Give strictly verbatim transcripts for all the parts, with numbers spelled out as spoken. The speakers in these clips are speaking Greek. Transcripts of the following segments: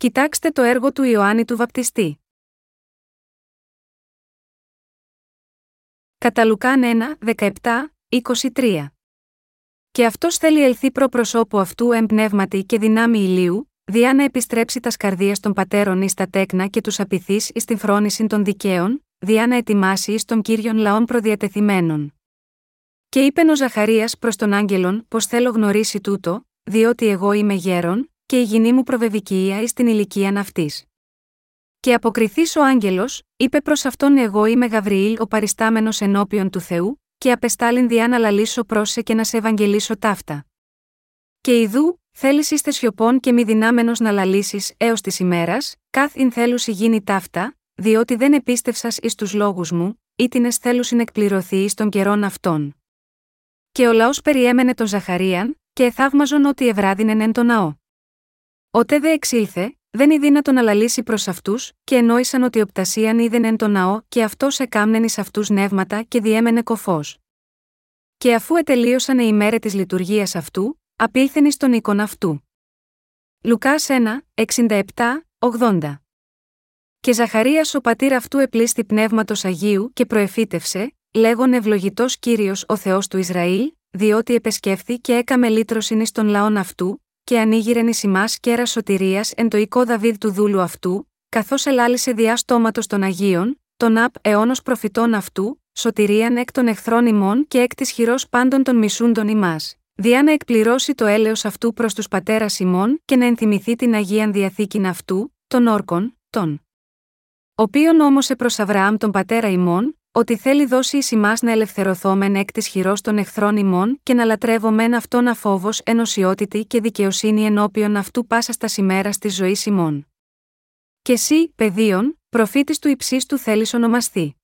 Κοιτάξτε το έργο του Ιωάννη του Βαπτιστή. Κατά Λουκάν ένα, δεκαεπτά, είκοσι τρία. Και αυτός θέλει ελθεί προ προσώπου αυτού εμπνεύματι και δυνάμει ηλίου, διά να επιστρέψει τας καρδίας των πατέρων εις τα τέκνα και τους απειθείς εις την φρόνηση των δικαίων, διά να ετοιμάσει εις των Κύριων λαών προδιατεθειμένων. Και είπεν ο Ζαχαρίας προς τον άγγελον πως θέλω γνωρίσει τούτο, διότι εγώ είμαι γέρον, και η γυνή μου προβεβικία εις την ηλικίαν αυτής. Και αποκριθείς ο άγγελος, είπε προς αυτόν εγώ είμαι Γαβριήλ ο παριστάμενος ενώπιον του Θεού, και απεστάλην διά να λαλήσω πρόσε και να σε ευαγγελίσω ταύτα. Και ιδού, θέλεις είστε σιωπών και μη δυνάμενος να λαλήσεις έως της ημέρας, καθήν θέλουσι γίνει ταύτα, διότι δεν επίστευσας εις τους λόγους μου, ήτινες θέλουσιν εκπληρωθεί εις των καιρών αυτών. Και ο λαός περιέμενε τον Ζαχαρίαν, και εθαύμαζον ότι ευράδινεν εν το ναό. Ότε δε εξήλθε, δεν ειδύνατο να λαλήσει προς αυτούς, και ενόησαν ότι οπτασίαν είδεν εν το ναό, και αυτός εκάμνεν εις αυτούς νεύματα και διέμενε κοφός. Και αφού ετελείωσαν οι ημέρες της λειτουργίας αυτού, απήλθεν εις τον οίκον αυτού. Λουκάς ένα, εξήντα επτά, ογδόντα. Και Ζαχαρίας ο πατήρ αυτού επλήστη πνεύματος Αγίου και προεφύτευσε, λέγον ευλογητός Κύριος ο Θεός του Ισραήλ, διότι επεσκέφθη και έκαμε λύτρωσιν εις των λαών αυτού, και ανοίγηρεν εις ημάς κέρα σωτηρίας εν το οικό Δαβίδ του δούλου αυτού, καθώς ελάλησε διά στόματος των Αγίων, τον απ' αιώνος προφητών αυτού, σωτηρίαν εκ των εχθρών ημών και εκ της χειρός πάντων των μισούντων ημάς, διά να εκπληρώσει το έλεος αυτού προς τους πατέρας ημών και να ενθυμηθεί την Αγίαν Διαθήκην αυτού, των όρκων, των. Οποίον όμως επρος Αβραάμ τον πατέρα ημών, ότι θέλει δώσει εις ημάς να ελευθερωθόμεν εκ της χειρός των εχθρών ημών και να λατρεύομεν αυτόν αφόβος ενοσιότητη και δικαιοσύνη ενώπιον αυτού πάσας τας ημέρας της ζωής ημών. Και συ, παιδίον, προφήτης του υψίστου θέλεις ονομαστεί.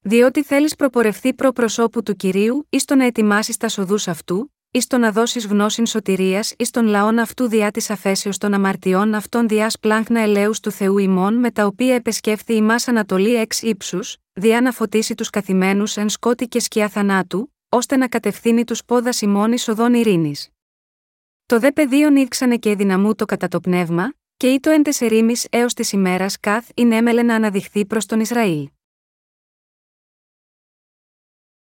Διότι θέλεις προπορευθεί προ προσώπου του Κυρίου εις το να ετοιμάσεις τας οδούς αυτού, εις το να δώσεις γνώσιν σωτηρίας εις των λαών αυτού διά της αφέσεως των αμαρτιών αυτών διάς πλάγκνα ελέους του Θεού ημών με τα οποία επεσκέφθη ημάς ανατολή εξ ύψους, διά να φωτίσει τους καθημένους εν σκότη και σκιά θανάτου, ώστε να κατευθύνει τους πόδας ημών εις οδών ειρήνης. Το δε πεδίον ήρξανε και δυναμούτο κατά το πνεύμα, και ήτο εν τεσσερίμης έως της ημέρας καθ' ειν έμελε να αναδειχθεί προς τον Ισραήλ.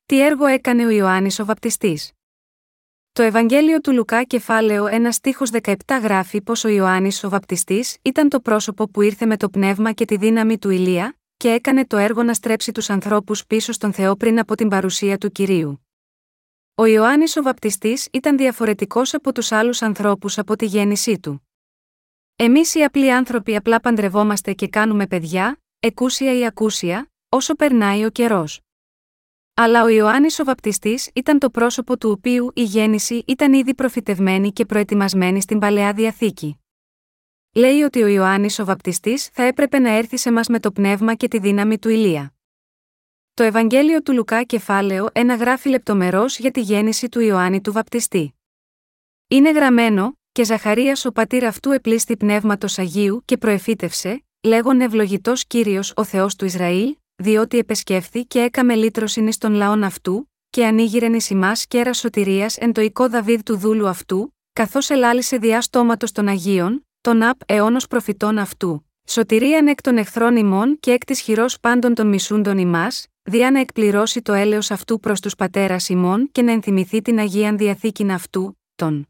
Τι έργο έκανε ο Ιωάννης ο Βαπτιστής? Το Ευαγγέλιο του Λουκά κεφάλαιο ένα στίχος δεκαεπτά γράφει πως ο Ιωάννης ο Βαπτιστής ήταν το πρόσωπο που ήρθε με το πνεύμα και τη δύναμη του Ηλία και έκανε το έργο να στρέψει τους ανθρώπους πίσω στον Θεό πριν από την παρουσία του Κυρίου. Ο Ιωάννης ο Βαπτιστής ήταν διαφορετικός από τους άλλους ανθρώπους από τη γέννησή του. Εμείς οι απλοί άνθρωποι απλά παντρευόμαστε και κάνουμε παιδιά, εκούσια ή ακούσια, όσο περνάει ο καιρός. Αλλά ο Ιωάννης ο Βαπτιστής ήταν το πρόσωπο του οποίου η γέννηση ήταν ήδη προφητευμένη και προετοιμασμένη στην Παλαιά Διαθήκη. Λέει ότι ο Ιωάννης ο Βαπτιστής θα έπρεπε να έρθει σε μας με το πνεύμα και τη δύναμη του Ηλία. Το Ευαγγέλιο του Λουκά κεφάλαιο ένα γράφει λεπτομερώς για τη γέννηση του Ιωάννη του Βαπτιστή. Είναι γραμμένο «Και Ζαχαρίας ο πατήρ αυτού επλήστη πνεύματος Αγίου και προεφύτευσε, λέγον ευλογητός Κύριος ο Θεός του Ισραήλ, διότι επεσκέφθη και έκαμε λύτρωσιν εις των λαών αυτού, και ανοίγηρεν εις ημάς κέρα σωτηρίας εν το οικό Δαβίδ του δούλου αυτού, καθώς ελάλησε διά στόματος των Αγίων, τον απ' αιώνος προφητών αυτού, σωτηρίαν εκ των εχθρών ημών και εκ της χειρός πάντων των μισούντων ημάς, διά να εκπληρώσει το έλεος αυτού προς τους πατέρας ημών και να ενθυμηθεί την Αγίαν Διαθήκην αυτού, των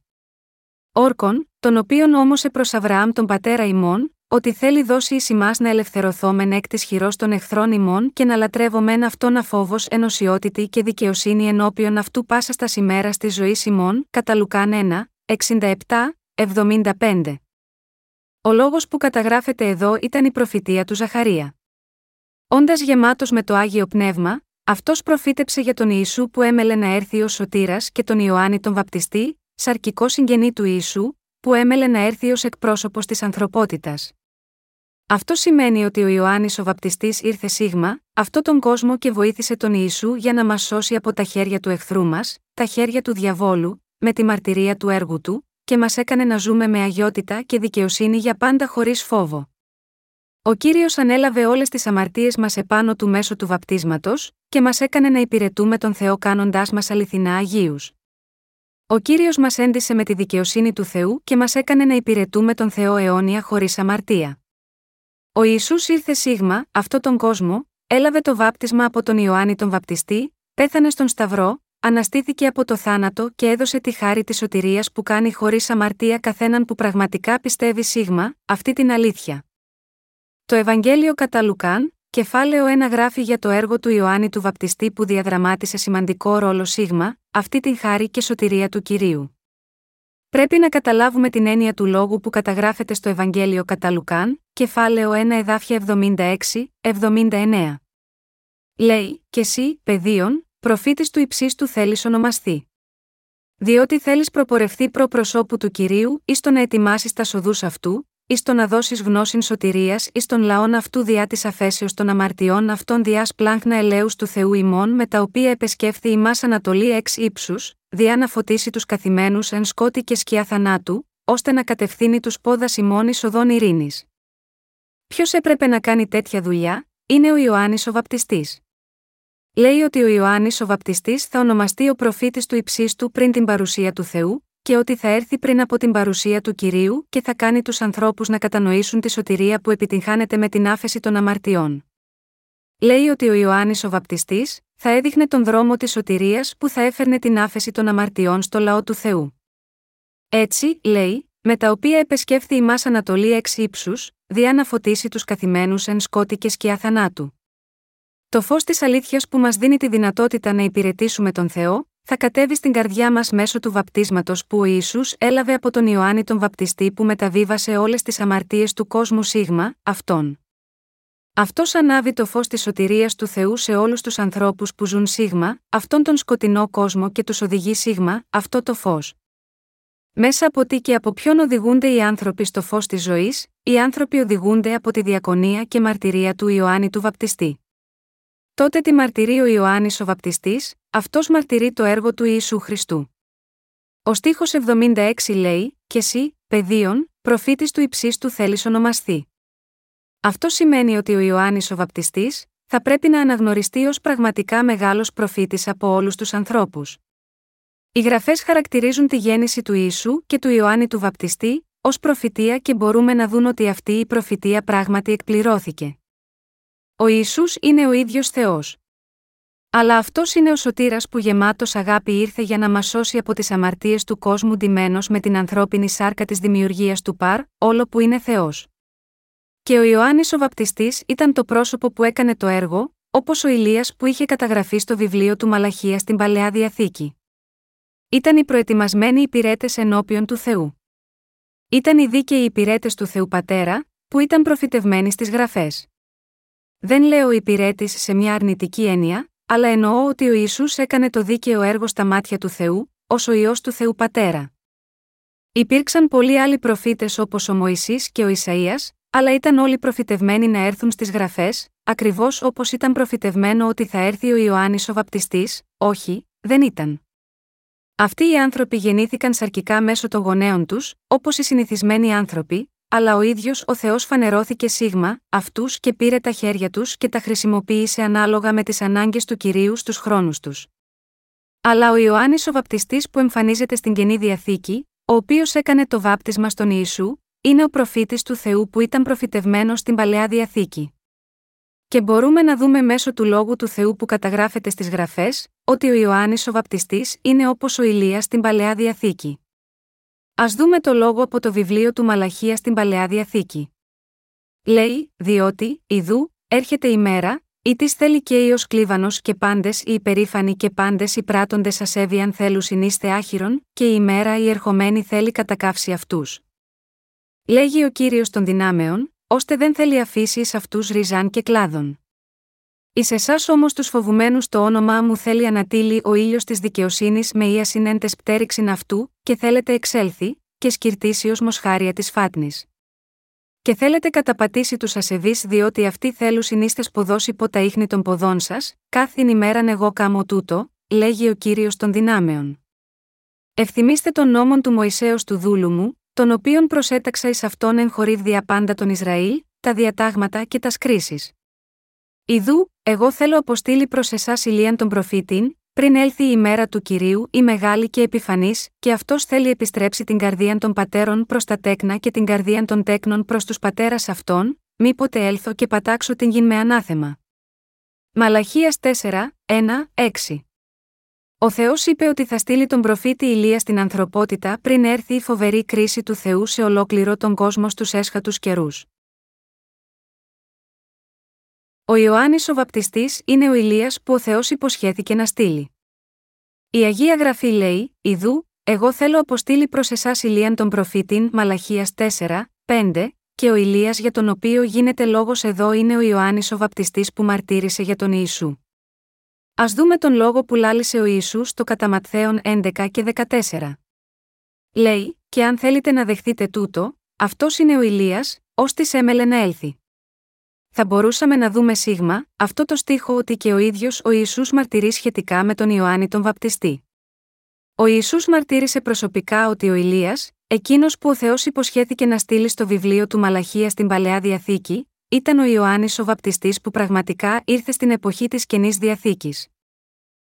όρκων, τον οποίον όμως επρος Αβραάμ τον πατέρα ημών, ότι θέλει δώσει εις ημάς να ελευθερωθόμεν εκ της χειρός των εχθρών ημών και να λατρεύομεν αυτόν αφόβος ενοσιότητη και δικαιοσύνη ενώπιον αυτού πάσας τας ημέρας της ζωής ημών, κατά Λουκάν ένα, εξήντα επτά, εβδομήντα πέντε. Ο λόγος που καταγράφεται εδώ ήταν η προφητεία του Ζαχαρία. Όντας γεμάτος με το Άγιο Πνεύμα, αυτός προφήτεψε για τον Ιησού που έμελε να έρθει ως σωτήρας και τον Ιωάννη τον Βαπτιστή, σαρκικό συγγενή του Ιησού, που έμελε να έρθει ως εκπρόσωπος της ανθρωπότητας. Αυτό σημαίνει ότι ο Ιωάννης ο Βαπτιστής ήρθε σίγμα, αυτόν τον κόσμο και βοήθησε τον Ιησού για να μας σώσει από τα χέρια του εχθρού μας, τα χέρια του διαβόλου, με τη μαρτυρία του έργου του, και μας έκανε να ζούμε με αγιότητα και δικαιοσύνη για πάντα χωρίς φόβο. Ο Κύριος ανέλαβε όλες τις αμαρτίες μας επάνω του μέσω του βαπτίσματος και μας έκανε να υπηρετούμε τον Θεό κάνοντάς μας αληθινά αγίους. Ο Κύριος μας έντισε με τη δικαιοσύνη του Θεού και μας έκανε να υπηρετούμε τον Θεό αιώνια χωρίς αμαρτία. Ο Ιησούς ήρθε σίγμα, αυτόν τον κόσμο, έλαβε το βάπτισμα από τον Ιωάννη τον Βαπτιστή, πέθανε στον Σταυρό, αναστήθηκε από το θάνατο και έδωσε τη χάρη της σωτηρίας που κάνει χωρίς αμαρτία καθέναν που πραγματικά πιστεύει σίγμα, αυτή την αλήθεια. Το Ευαγγέλιο κατά Λουκάν, κεφάλαιο ένα γράφει για το έργο του Ιωάννη του Βαπτιστή που διαδραμάτισε σημαντικό ρόλο σίγμα, αυτή την χάρη και σωτηρία του Κυρίου. Πρέπει να καταλάβουμε την έννοια του λόγου που καταγράφεται στο Ευαγγέλιο κατά Λουκάν, κεφάλαιο ένα εδάφια εβδομήντα έξι εβδομήντα εννέα. Λέει, «Και εσύ, παιδίον, προφήτης του υψίστου θέλεις ονομαστεί. Διότι θέλεις προπορευθεί προ προσώπου του Κυρίου, εις το να ετοιμάσεις τας οδούς αυτού, εις το να δώσεις γνώσιν σωτηρίας εις των λαών αυτού διά της αφέσεως των αμαρτιών αυτών διάς πλάγνα ελέους του Θεού ημών με τα οποία επεσκέφθη ημάς ανατολή εξ ύψους, διά να φωτίσει τους καθημένους εν σκότη και σκιά θανάτου, ώστε να κατευθύνει τους πόδας ημών εισοδών ειρήνης». Ποιος έπρεπε να κάνει τέτοια δουλειά? Είναι ο Ιωάννης ο Βαπτιστής. Λέει ότι ο Ιωάννης ο Βαπτιστής θα ονομαστεί ο προφήτης του υψίστου πριν την παρουσία του Θεού, και ότι θα έρθει πριν από την παρουσία του Κυρίου και θα κάνει τους ανθρώπους να κατανοήσουν τη σωτηρία που επιτυγχάνεται με την άφεση των αμαρτιών. Λέει ότι ο Ιωάννης ο Βαπτιστής θα έδειχνε τον δρόμο της σωτηρίας που θα έφερνε την άφεση των αμαρτιών στο λαό του Θεού. Έτσι, λέει, με τα οποία επεσκέφθη ημάς ανατολή εξ ύψους, διά να φωτίσει τους καθημένους εν σκότη και σκιά θανάτου. Το φως της αλήθειας που μας δίνει τη δυνατότητα να υπηρετήσουμε τον Θεό, θα κατέβει στην καρδιά μας μέσω του βαπτίσματος που ο Ιησούς έλαβε από τον Ιωάννη τον Βαπτιστή που μεταβίβασε όλες τις αμαρτίες του κόσμου σίγμα, αυτόν. Αυτός ανάβει το φως της σωτηρίας του Θεού σε όλους τους ανθρώπους που ζουν σίγμα, αυτόν τον σκοτεινό κόσμο και τους οδηγεί σίγμα, αυτό το φως. Μέσα από τι και από ποιον οδηγούνται οι άνθρωποι στο φως της ζωής? Οι άνθρωποι οδηγούνται από τη διακονία και μαρτυρία του Ιωάννη του Βαπτιστή. Τότε τη μαρτυρεί ο Ιωάννης ο Βαπτιστής, αυτός μαρτυρεί το έργο του Ιησού Χριστού. Ο στίχος εβδομήντα έξι λέει, «Και εσύ, παιδίον, προφήτης του υψίστου θέλεις ονομαστεί». Αυτό σημαίνει ότι ο Ιωάννης ο Βαπτιστής θα πρέπει να αναγνωριστεί ως πραγματικά μεγάλος προφήτης από όλους τους ανθρώπους. Οι γραφές χαρακτηρίζουν τη γέννηση του Ιησού και του Ιωάννη του Βαπτιστή ως προφητεία και μπορούμε να δουν ότι αυτή η προφητεία πράγματι εκπληρώθηκε. Ο Ιησούς είναι ο ίδιος Θεός. Αλλά αυτός είναι ο σωτήρας που γεμάτος αγάπη ήρθε για να μας σώσει από τις αμαρτίες του κόσμου ντυμένος με την ανθρώπινη σάρκα της δημιουργίας του παρ, όλο που είναι Θεός. Και ο Ιωάννης ο Βαπτιστής ήταν το πρόσωπο που έκανε το έργο, όπως ο Ηλίας που είχε καταγραφεί στο βιβλίο του Μαλαχία στην Παλαιά Διαθήκη. Ήταν οι προετοιμασμένοι υπηρέτες ενώπιον του Θεού. Ήταν οι δίκαιοι υπηρέτες του Θεού Πατέρα, που ήταν προφητευμένοι στις γραφές. Δεν λέω υπηρέτης σε μια αρνητική έννοια, αλλά εννοώ ότι ο Ιησούς έκανε το δίκαιο έργο στα μάτια του Θεού, ως ο Υιός του Θεού Πατέρα. Υπήρξαν πολλοί άλλοι προφήτες όπως ο Μωυσής και ο Ισαΐας, αλλά ήταν όλοι προφητευμένοι να έρθουν στις γραφές, ακριβώς όπως ήταν προφητευμένο ότι θα έρθει ο Ιωάννης ο Βαπτιστής, όχι, δεν ήταν. Αυτοί οι άνθρωποι γεννήθηκαν σαρκικά μέσω των γονέων τους, όπως οι συνηθισμένοι άνθρωποι, αλλά ο ίδιος ο Θεός φανερώθηκε σίγμα, αυτούς και πήρε τα χέρια τους και τα χρησιμοποίησε ανάλογα με τις ανάγκες του Κυρίου στους χρόνους τους. Αλλά ο Ιωάννης ο Βαπτιστής που εμφανίζεται στην Καινή Διαθήκη, ο οποίος έκανε το βάπτισμα στον Ιησού, είναι ο προφήτης του Θεού που ήταν προφητευμένος στην Παλαιά Διαθήκη. Και μπορούμε να δούμε μέσω του Λόγου του Θεού που καταγράφεται στις γραφές, ότι ο Ιωάννης ο Βαπτιστής είναι όπως ο Ηλίας στην Παλαιά Διαθήκη. Ας δούμε το λόγο από το βιβλίο του Μαλαχία στην Παλαιά Διαθήκη. Λέει, «Διότι, ιδού, έρχεται η μέρα, ή τη θέλει καίειος κλίβανος και πάντες οι υπερήφανοι και πάντες οι πράττοντες ασέβιαν θέλουσιν είστε άχυρον, και η μέρα η ερχομένη θέλει κατακαύσει αυτούς». Λέγει ο Κύριος των δυνάμεων, ώστε δεν θέλει αφήσει εις αυτούς ριζάν και κλάδων. Εις εσάς όμως τους φοβουμένους το όνομά μου θέλει ανατείλει ο ήλιος της δικαιοσύνης με ία συνέντες πτέριξην αυτού, και θέλετε εξέλθει, και σκυρτήσει ως μοσχάρια της φάτνης. Και θέλετε καταπατήσει τους ασεβείς διότι αυτοί θέλουσιν ίστες ποδός υπό τα ίχνη των ποδών σας, κάθην ημέραν εγώ κάμω τούτο, λέγει ο Κύριος των δυνάμεων. Ευθυμίστε των νόμων του Μωυσέως του δούλου μου, τον οποίον προσέταξα εις αυτόν εν χορύβδια πάντα τον Ισραήλ, τα διατάγματα και τα σκρίσεις. Ιδού, εγώ θέλω αποστείλει προς εσάς Ηλίαν τον προφήτην, πριν έλθει η ημέρα του Κυρίου, η μεγάλη και επιφανής, και αυτός θέλει επιστρέψει την καρδίαν των πατέρων προς τα τέκνα και την καρδίαν των τέκνων προς τους πατέρας αυτών, μήποτε έλθω και πατάξω την γην με ανάθεμα. Μαλαχίας τέσσερα, ένα, έξι. Ο Θεός είπε ότι θα στείλει τον προφήτη Ηλία στην ανθρωπότητα πριν έρθει η φοβερή κρίση του Θεού σε ολόκληρο τον κόσμο στους έσχατους καιρούς. Ο Ιωάννης ο Βαπτιστής είναι ο Ηλίας που ο Θεός υποσχέθηκε να στείλει. Η Αγία Γραφή λέει: «Ιδού, εγώ θέλω αποστείλει προς εσάς Ηλίαν τον προφήτην», Μαλαχίας τέσσερα, πέντε, και ο Ηλίας για τον οποίο γίνεται λόγος εδώ είναι ο Ιωάννης ο Βαπτιστής που μαρτύρησε για τον Ιησού. Ας δούμε τον λόγο που λάλησε ο Ιησούς στο κατά Ματθαίον έντεκα και δεκατέσσερα. Λέει: «Και αν θέλετε να δεχθείτε τούτο, αυτός είναι ο Ηλίας, ως της έμελε να έλθει». Θα μπορούσαμε να δούμε σίγμα αυτό το στίχο ότι και ο ίδιος ο Ιησούς μαρτυρεί σχετικά με τον Ιωάννη τον Βαπτιστή. Ο Ιησούς μαρτύρησε προσωπικά ότι ο Ηλίας, εκείνος που ο Θεός υποσχέθηκε να στείλει στο βιβλίο του Μαλαχία στην Παλαιά Διαθήκη, ήταν ο Ιωάννης ο Βαπτιστής που πραγματικά ήρθε στην εποχή της Καινής Διαθήκης.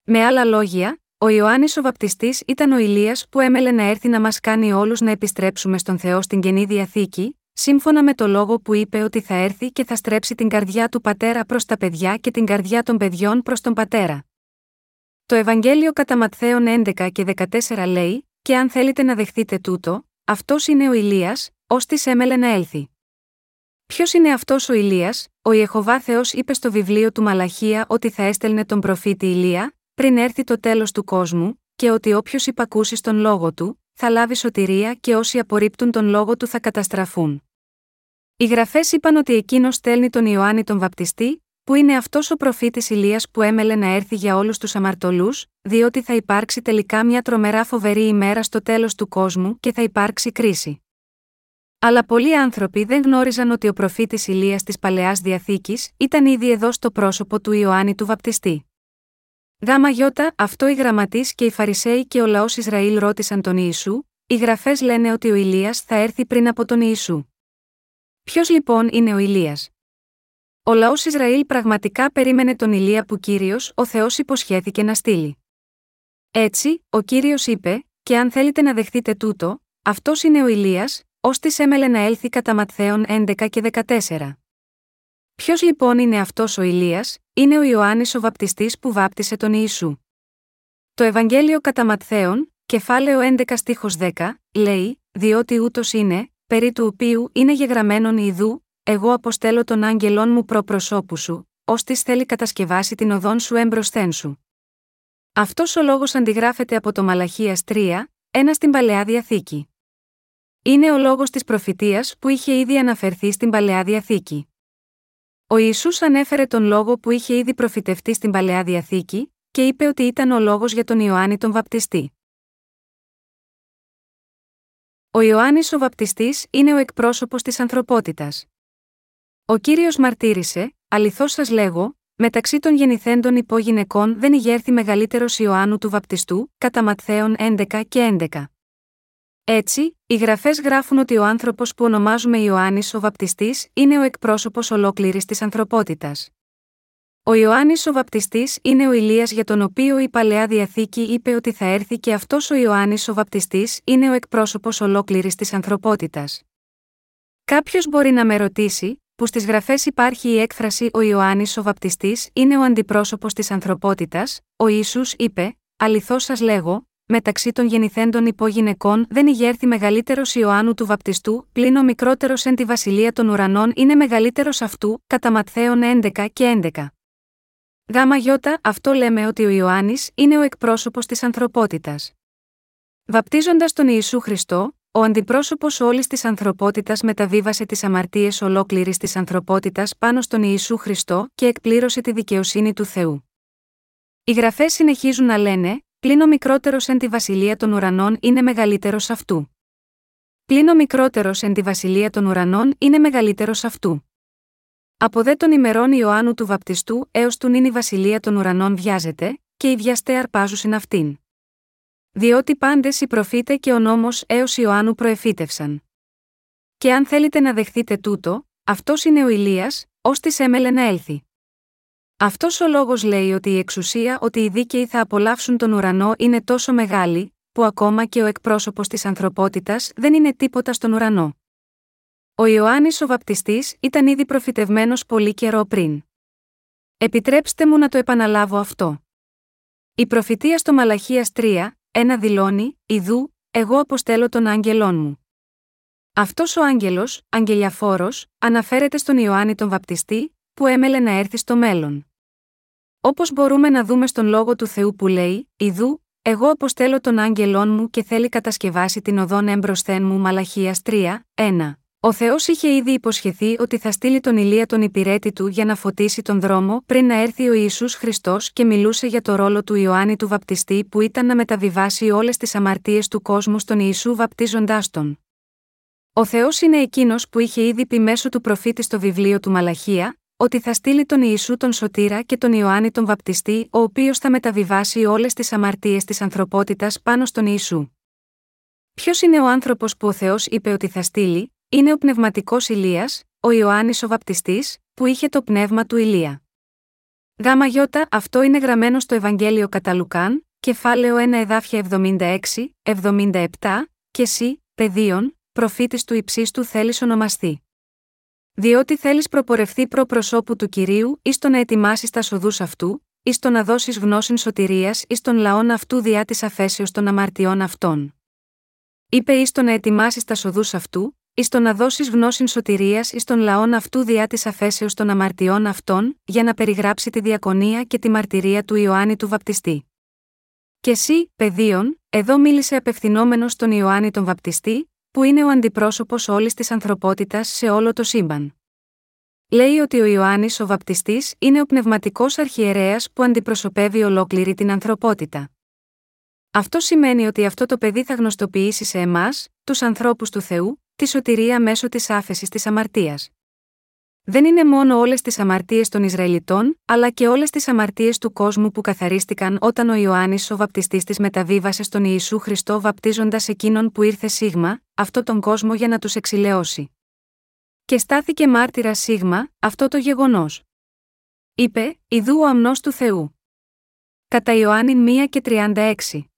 Με άλλα λόγια, ο Ιωάννης ο Βαπτιστής ήταν ο Ηλίας που έμελε να έρθει να μας κάνει όλους να επιστρέψουμε στον Θεό στην Καινή Διαθήκη, σύμφωνα με το λόγο που είπε ότι θα έρθει και θα στρέψει την καρδιά του πατέρα προς τα παιδιά και την καρδιά των παιδιών προς τον πατέρα. Το Ευαγγέλιο κατά Ματθαίον έντεκα και δεκατέσσερα λέει: «Και αν θέλετε να δεχθείτε τούτο, αυτός είναι ο Ηλίας, ως της έμελε να έλθει». Ποιος είναι αυτός ο Ηλίας? Ο Ιεχωβά Θεός είπε στο βιβλίο του Μαλαχία ότι θα έστελνε τον προφήτη Ηλία, πριν έρθει το τέλος του κόσμου, και ότι όποιος υπακούσει στον λόγο του, θα λάβει σωτηρία και όσοι απορρίπτουν τον λόγο του θα καταστραφούν. Οι γραφές είπαν ότι εκείνος στέλνει τον Ιωάννη τον Βαπτιστή, που είναι αυτός ο προφήτης Ηλίας που έμελε να έρθει για όλους τους αμαρτωλούς, διότι θα υπάρξει τελικά μια τρομερά φοβερή ημέρα στο τέλος του κόσμου και θα υπάρξει κρίση. Αλλά πολλοί άνθρωποι δεν γνώριζαν ότι ο προφήτης Ηλίας της Παλαιάς Διαθήκης ήταν ήδη εδώ στο πρόσωπο του Ιωάννη του Βαπτιστή. Γάμα γιώτα, αυτό οι γραμματείς και οι Φαρισαίοι και ο λαός Ισραήλ ρώτησαν τον Ιησού, οι γραφές λένε ότι ο Ηλίας θα έρθει πριν από τον Ιησού. Ποιος λοιπόν είναι ο Ηλίας? Ο λαός Ισραήλ πραγματικά περίμενε τον Ηλία που Κύριος ο Θεός υποσχέθηκε να στείλει. Έτσι, ο Κύριος είπε: «Και αν θέλετε να δεχτείτε τούτο, αυτός είναι ο Ηλίας, ως της έμελε να έλθει» κατά Ματθαίον έντεκα και δεκατέσσερα. Ποιος λοιπόν είναι αυτός ο Ηλίας? Είναι ο Ιωάννης ο Βαπτιστής που βάπτισε τον Ιησού. Το Ευαγγέλιο κατά Ματθαίον, κεφάλαιο έντεκα στίχος δέκα, λέει: «Διότι ούτως είναι, περί του οποίου είναι γεγραμμένον ιδού, εγώ αποστέλω τον άγγελόν μου προ προσώπου σου, ώστις θέλει κατασκευάσει την οδόν σου έμπροσθέν σου». Αυτός ο λόγος αντιγράφεται από το Μαλαχίας τρία, ένα στην Παλαιά Διαθήκη. Είναι ο λόγος της προφητείας που είχε ήδη αναφερθεί στην Παλαιά Διαθήκη. Ο Ιησούς ανέφερε τον λόγο που είχε ήδη προφητευτεί στην Παλαιά Διαθήκη και είπε ότι ήταν ο λόγος για τον Ιωάννη τον Βαπτιστή. Ο Ιωάννης ο Βαπτιστής είναι ο εκπρόσωπος της ανθρωπότητας. Ο Κύριος μαρτύρησε: «Αληθώς σας λέγω, μεταξύ των γεννηθέντων υπογυναικών δεν ηγέρθη μεγαλύτερος Ιωάννου του Βαπτιστού» κατά Ματθαίον έντεκα και έντεκα. Έτσι, οι γραφές γράφουν ότι ο άνθρωπος που ονομάζουμε Ιωάννης ο Βαπτιστής είναι ο εκπρόσωπος ολόκληρης της ανθρωπότητας. Ο Ιωάννης ο Βαπτιστής είναι ο Ηλίας για τον οποίο η Παλαιά Διαθήκη είπε ότι θα έρθει και αυτός ο Ιωάννης ο Βαπτιστής είναι ο εκπρόσωπος ολόκληρης της ανθρωπότητας. Κάποιος μπορεί να με ρωτήσει, που στις γραφές υπάρχει η έκφραση «Ο Ιωάννης ο Βαπτιστής είναι ο αντιπρόσωπος της ανθρωπότητας», ο Ιησούς είπε: «Αληθώς σας λέγω, μεταξύ των γεννηθέντων υπογυναικών δεν ηγέρθη μεγαλύτερος Ιωάννου του Βαπτιστού, πλην ο μικρότερος εν τη βασιλεία των ουρανών είναι μεγαλύτερος αυτού» κατά Ματθαίον έντεκα και έντεκα. Γάμα γιώτα, αυτό λέμε ότι ο Ιωάννης είναι ο εκπρόσωπος της ανθρωπότητας. Βαπτίζοντας τον Ιησού Χριστό, ο αντιπρόσωπος όλης της ανθρωπότητας μεταβίβασε τις αμαρτίες ολόκληρης της ανθρωπότητας πάνω στον Ιησού Χριστό και εκπλήρωσε τη δικαιοσύνη του Θεού. Οι γραφές συνεχίζουν να λένε: «Πλην ο μικρότερος εν τη βασιλεία των ουρανών είναι μεγαλύτερος αυτού». Πλην ο μικρότερος εν τη βασιλεία των ουρανών είναι μεγαλύτερος αυτού. Από δε των ημερών Ιωάννου του Βαπτιστού έως του νυν η βασιλεία των ουρανών βιάζεται, και οι βιαστέ αρπάζουσιν αυτήν. Διότι πάντες οι προφήτε και ο νόμος έως Ιωάννου προεφήτευσαν. «Και αν θέλετε να δεχθείτε τούτο, αυτός είναι ο Ηλίας, ως της έμελε να έλθει». Αυτός ο λόγος λέει ότι η εξουσία ότι οι δίκαιοι θα απολαύσουν τον ουρανό είναι τόσο μεγάλη, που ακόμα και ο εκπρόσωπος της ανθρωπότητας δεν είναι τίποτα στον ουρανό. Ο Ιωάννης ο Βαπτιστής ήταν ήδη προφητευμένος πολύ καιρό πριν. Επιτρέψτε μου να το επαναλάβω αυτό. Η προφητεία στο Μαλαχίας τρία, ένα δηλώνει, «Ιδού, εγώ αποστέλω τον άγγελόν μου». Αυτός ο άγγελος, αγγελιαφόρος, αναφέρεται στον Ιωάννη τον Βαπτιστή, που έμελε να έρθει στο μέλλον. Όπως μπορούμε να δούμε στον Λόγο του Θεού που λέει, «Ιδού, εγώ αποστέλω τον άγγελόν μου και θέλει κατασκευάσει την οδόν έμπροσθεν μου» Μαλαχίας τρία, ένα. Ο Θεός είχε ήδη υποσχεθεί ότι θα στείλει τον Ηλία τον υπηρέτη του για να φωτίσει τον δρόμο πριν να έρθει ο Ιησούς Χριστός και μιλούσε για το ρόλο του Ιωάννη του Βαπτιστή που ήταν να μεταβιβάσει όλες τις αμαρτίες του κόσμου στον Ιησού βαπτίζοντάς τον. Ο Θεός είναι εκείνος που είχε ήδη πει μέσω του προφήτη στο βιβλίο του Μαλαχία, ότι θα στείλει τον Ιησού τον Σωτήρα και τον Ιωάννη τον Βαπτιστή, ο οποίος θα μεταβιβάσει όλες τις αμαρτίες της ανθρωπότητας πάνω στον Ιησού. Ποιος είναι ο άνθρωπος που ο Θεός είπε ότι θα στείλει? Είναι ο πνευματικός Ηλίας, ο Ιωάννης ο Βαπτιστής, που είχε το πνεύμα του Ηλία. Γάμα γιώτα, αυτό είναι γραμμένο στο Ευαγγέλιο κατά Λουκάν, κεφάλαιο ένα εδάφια εβδομήντα έξι, εβδομήντα επτά, και «Συ, παιδίον, προφήτης του υψίστου θέλεις ονομαστεί. Διότι θέλεις προπορευθεί προ προσώπου του Κυρίου, εις το να ετοιμάσεις τα σοδούς αυτού, εις το να δώσεις γνώσιν σωτηρίας εις των λαών αυτού διά της αφέσεως των αμαρτιών αυτών». Είπε εις το να ετοιμάσεις τα σοδούς αυτού, εις το να δώσεις γνώσιν σωτηρίας εις των λαών αυτού διά της αφέσεως των αμαρτιών αυτών, για να περιγράψει τη διακονία και τη μαρτυρία του Ιωάννη του Βαπτιστή. Και «Συ, παιδίον», εδώ μίλησε απευθυνόμενος στον Ιωάννη τον Βαπτιστή, που είναι ο αντιπρόσωπος όλης της ανθρωπότητας σε όλο το σύμπαν. Λέει ότι ο Ιωάννης ο Βαπτιστής είναι ο πνευματικός αρχιερέας που αντιπροσωπεύει ολόκληρη την ανθρωπότητα. Αυτό σημαίνει ότι αυτό το παιδί θα γνωστοποιήσει σε εμάς, τους ανθρώπους του Θεού, τη σωτηρία μέσω της άφεσης της αμαρτίας. Δεν είναι μόνο όλες τις αμαρτίες των Ισραηλιτών, αλλά και όλες τις αμαρτίες του κόσμου που καθαρίστηκαν όταν ο Ιωάννης ο Βαπτιστής τις μεταβίβασε στον Ιησού Χριστό βαπτίζοντας εκείνον που ήρθε σίγμα, αυτό τον κόσμο για να τους εξηλαιώσει. Και στάθηκε μάρτυρα σίγμα, αυτό το γεγονός. Είπε, «Ιδού ο αμνός του Θεού». Κατά Ιωάννη ένα και τριάντα έξι.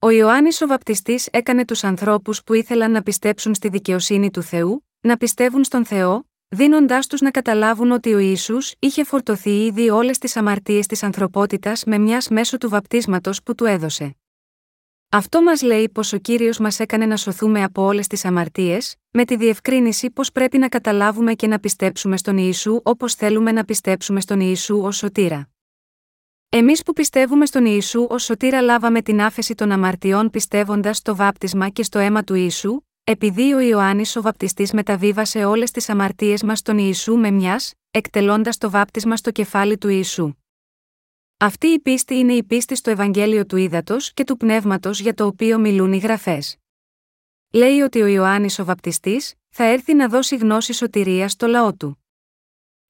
Ο Ιωάννης ο Βαπτιστής έκανε τους ανθρώπους που ήθελαν να πιστέψουν στη δικαιοσύνη του Θεού, να πιστεύουν στον Θεό, δίνοντάς τους να καταλάβουν ότι ο Ιησούς είχε φορτωθεί ήδη όλες τις αμαρτίες της ανθρωπότητας με μιας μέσω του βαπτίσματος που του έδωσε. Αυτό μας λέει πως ο Κύριος μας έκανε να σωθούμε από όλες τις αμαρτίες, με τη διευκρίνηση πως πρέπει να καταλάβουμε και να πιστέψουμε στον Ιησού όπως θέλουμε να πιστέψουμε στον Ιησού ως σωτήρα. Εμείς που πιστεύουμε στον Ιησού ως σωτήρα λάβαμε την άφεση των αμαρτιών πιστεύοντας στο βάπτισμα και στο αίμα του Ιησού, επειδή ο Ιωάννης ο Βαπτιστής μεταβίβασε όλες τις αμαρτίες μας στον Ιησού με μιας, εκτελώντας το βάπτισμα στο κεφάλι του Ιησού. Αυτή η πίστη είναι η πίστη στο Ευαγγέλιο του ύδατος και του πνεύματος για το οποίο μιλούν οι Γραφές. Λέει ότι ο Ιωάννης ο Βαπτιστής θα έρθει να δώσει γνώση σωτηρίας στο λαό του.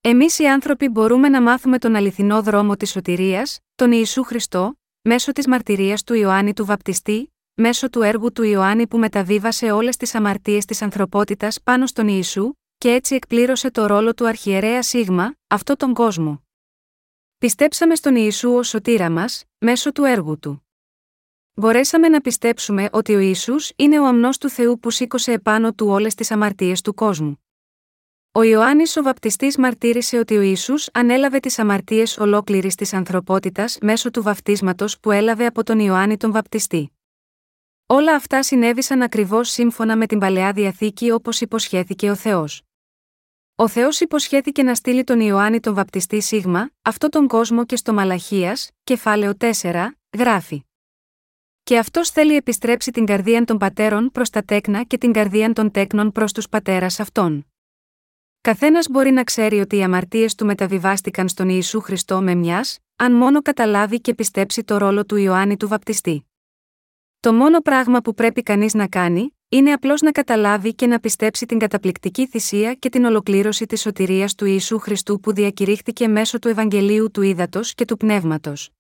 Εμείς οι άνθρωποι μπορούμε να μάθουμε τον αληθινό δρόμο της σωτηρίας, τον Ιησού Χριστό, μέσω της μαρτυρίας του Ιωάννη του Βαπτιστή, μέσω του έργου του Ιωάννη που μεταβίβασε όλες τις αμαρτίες της ανθρωπότητας πάνω στον Ιησού και έτσι εκπλήρωσε το ρόλο του αρχιερέα σίγμα, αυτό τον κόσμο. Πιστέψαμε στον Ιησού ως σωτήρα μας, μέσω του έργου του. Μπορέσαμε να πιστέψουμε ότι ο Ιησούς είναι ο αμνός του Θεού που σήκωσε επάνω του όλες τις αμαρτίες του κόσμου. Ο Ιωάννης ο Βαπτιστής μαρτύρησε ότι ο Ιησούς ανέλαβε τις αμαρτίες ολόκληρης της ανθρωπότητας μέσω του βαπτίσματος που έλαβε από τον Ιωάννη τον Βαπτιστή. Όλα αυτά συνέβησαν ακριβώς σύμφωνα με την Παλαιά Διαθήκη όπως υποσχέθηκε ο Θεός. Ο Θεός υποσχέθηκε να στείλει τον Ιωάννη τον Βαπτιστή σίγμα, αυτό τον κόσμο και στο Μαλαχίας, κεφάλαιο τέσσερα, γράφει. Και αυτός θέλει επιστρέψει την καρδίαν των πατέρων προς τα τέκνα και την καρδίαν των τέκνων προς τους πατέρας αυτών. Καθένας μπορεί να ξέρει ότι οι αμαρτίες του μεταβιβάστηκαν στον Ιησού Χριστό με μιας, αν μόνο καταλάβει και πιστέψει το ρόλο του Ιωάννη του Βαπτιστή. Το μόνο πράγμα που πρέπει κανείς να κάνει, είναι απλώς να καταλάβει και να πιστέψει την καταπληκτική θυσία και την ολοκλήρωση της σωτηρίας του Ιησού Χριστού που διακηρύχθηκε μέσω του Ευαγγελίου του ύδατος και του πνεύματος.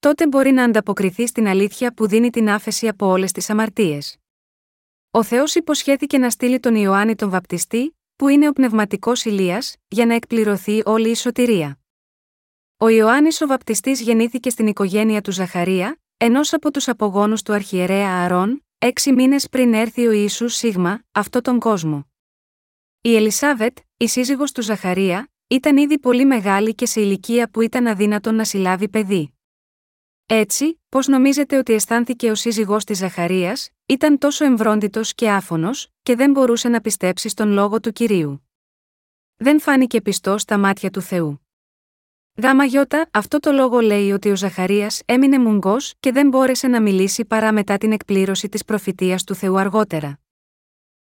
Τότε μπορεί να ανταποκριθεί στην αλήθεια που δίνει την άφεση από όλες τις αμαρτίες. Ο Θεός υποσχέθηκε να στείλει τον Ιωάννη τον Βαπτιστή, που είναι ο πνευματικός Ηλίας, για να εκπληρωθεί όλη η σωτηρία. Ο Ιωάννης ο Βαπτιστής γεννήθηκε στην οικογένεια του Ζαχαρία, ενός από τους απογόνους του αρχιερέα Ααρών, έξι μήνες πριν έρθει ο Ιησούς σίγμα, αυτό τον κόσμο. Η Ελισάβετ, η σύζυγος του Ζαχαρία, ήταν ήδη πολύ μεγάλη και σε ηλικία που ήταν αδύνατον να συλλάβει παιδί. Έτσι, πώς νομίζετε ότι αισθάνθηκε ο σύζυγός της Ζαχαρίας? Ήταν τόσο εμβρόντιτος και άφωνος, και δεν μπορούσε να πιστέψει στον λόγο του Κυρίου. Δεν φάνηκε πιστός στα μάτια του Θεού. Γαμαγιώτα, αυτό το λόγο λέει ότι ο Ζαχαρίας έμεινε μουγκός και δεν μπόρεσε να μιλήσει παρά μετά την εκπλήρωση της προφητείας του Θεού αργότερα.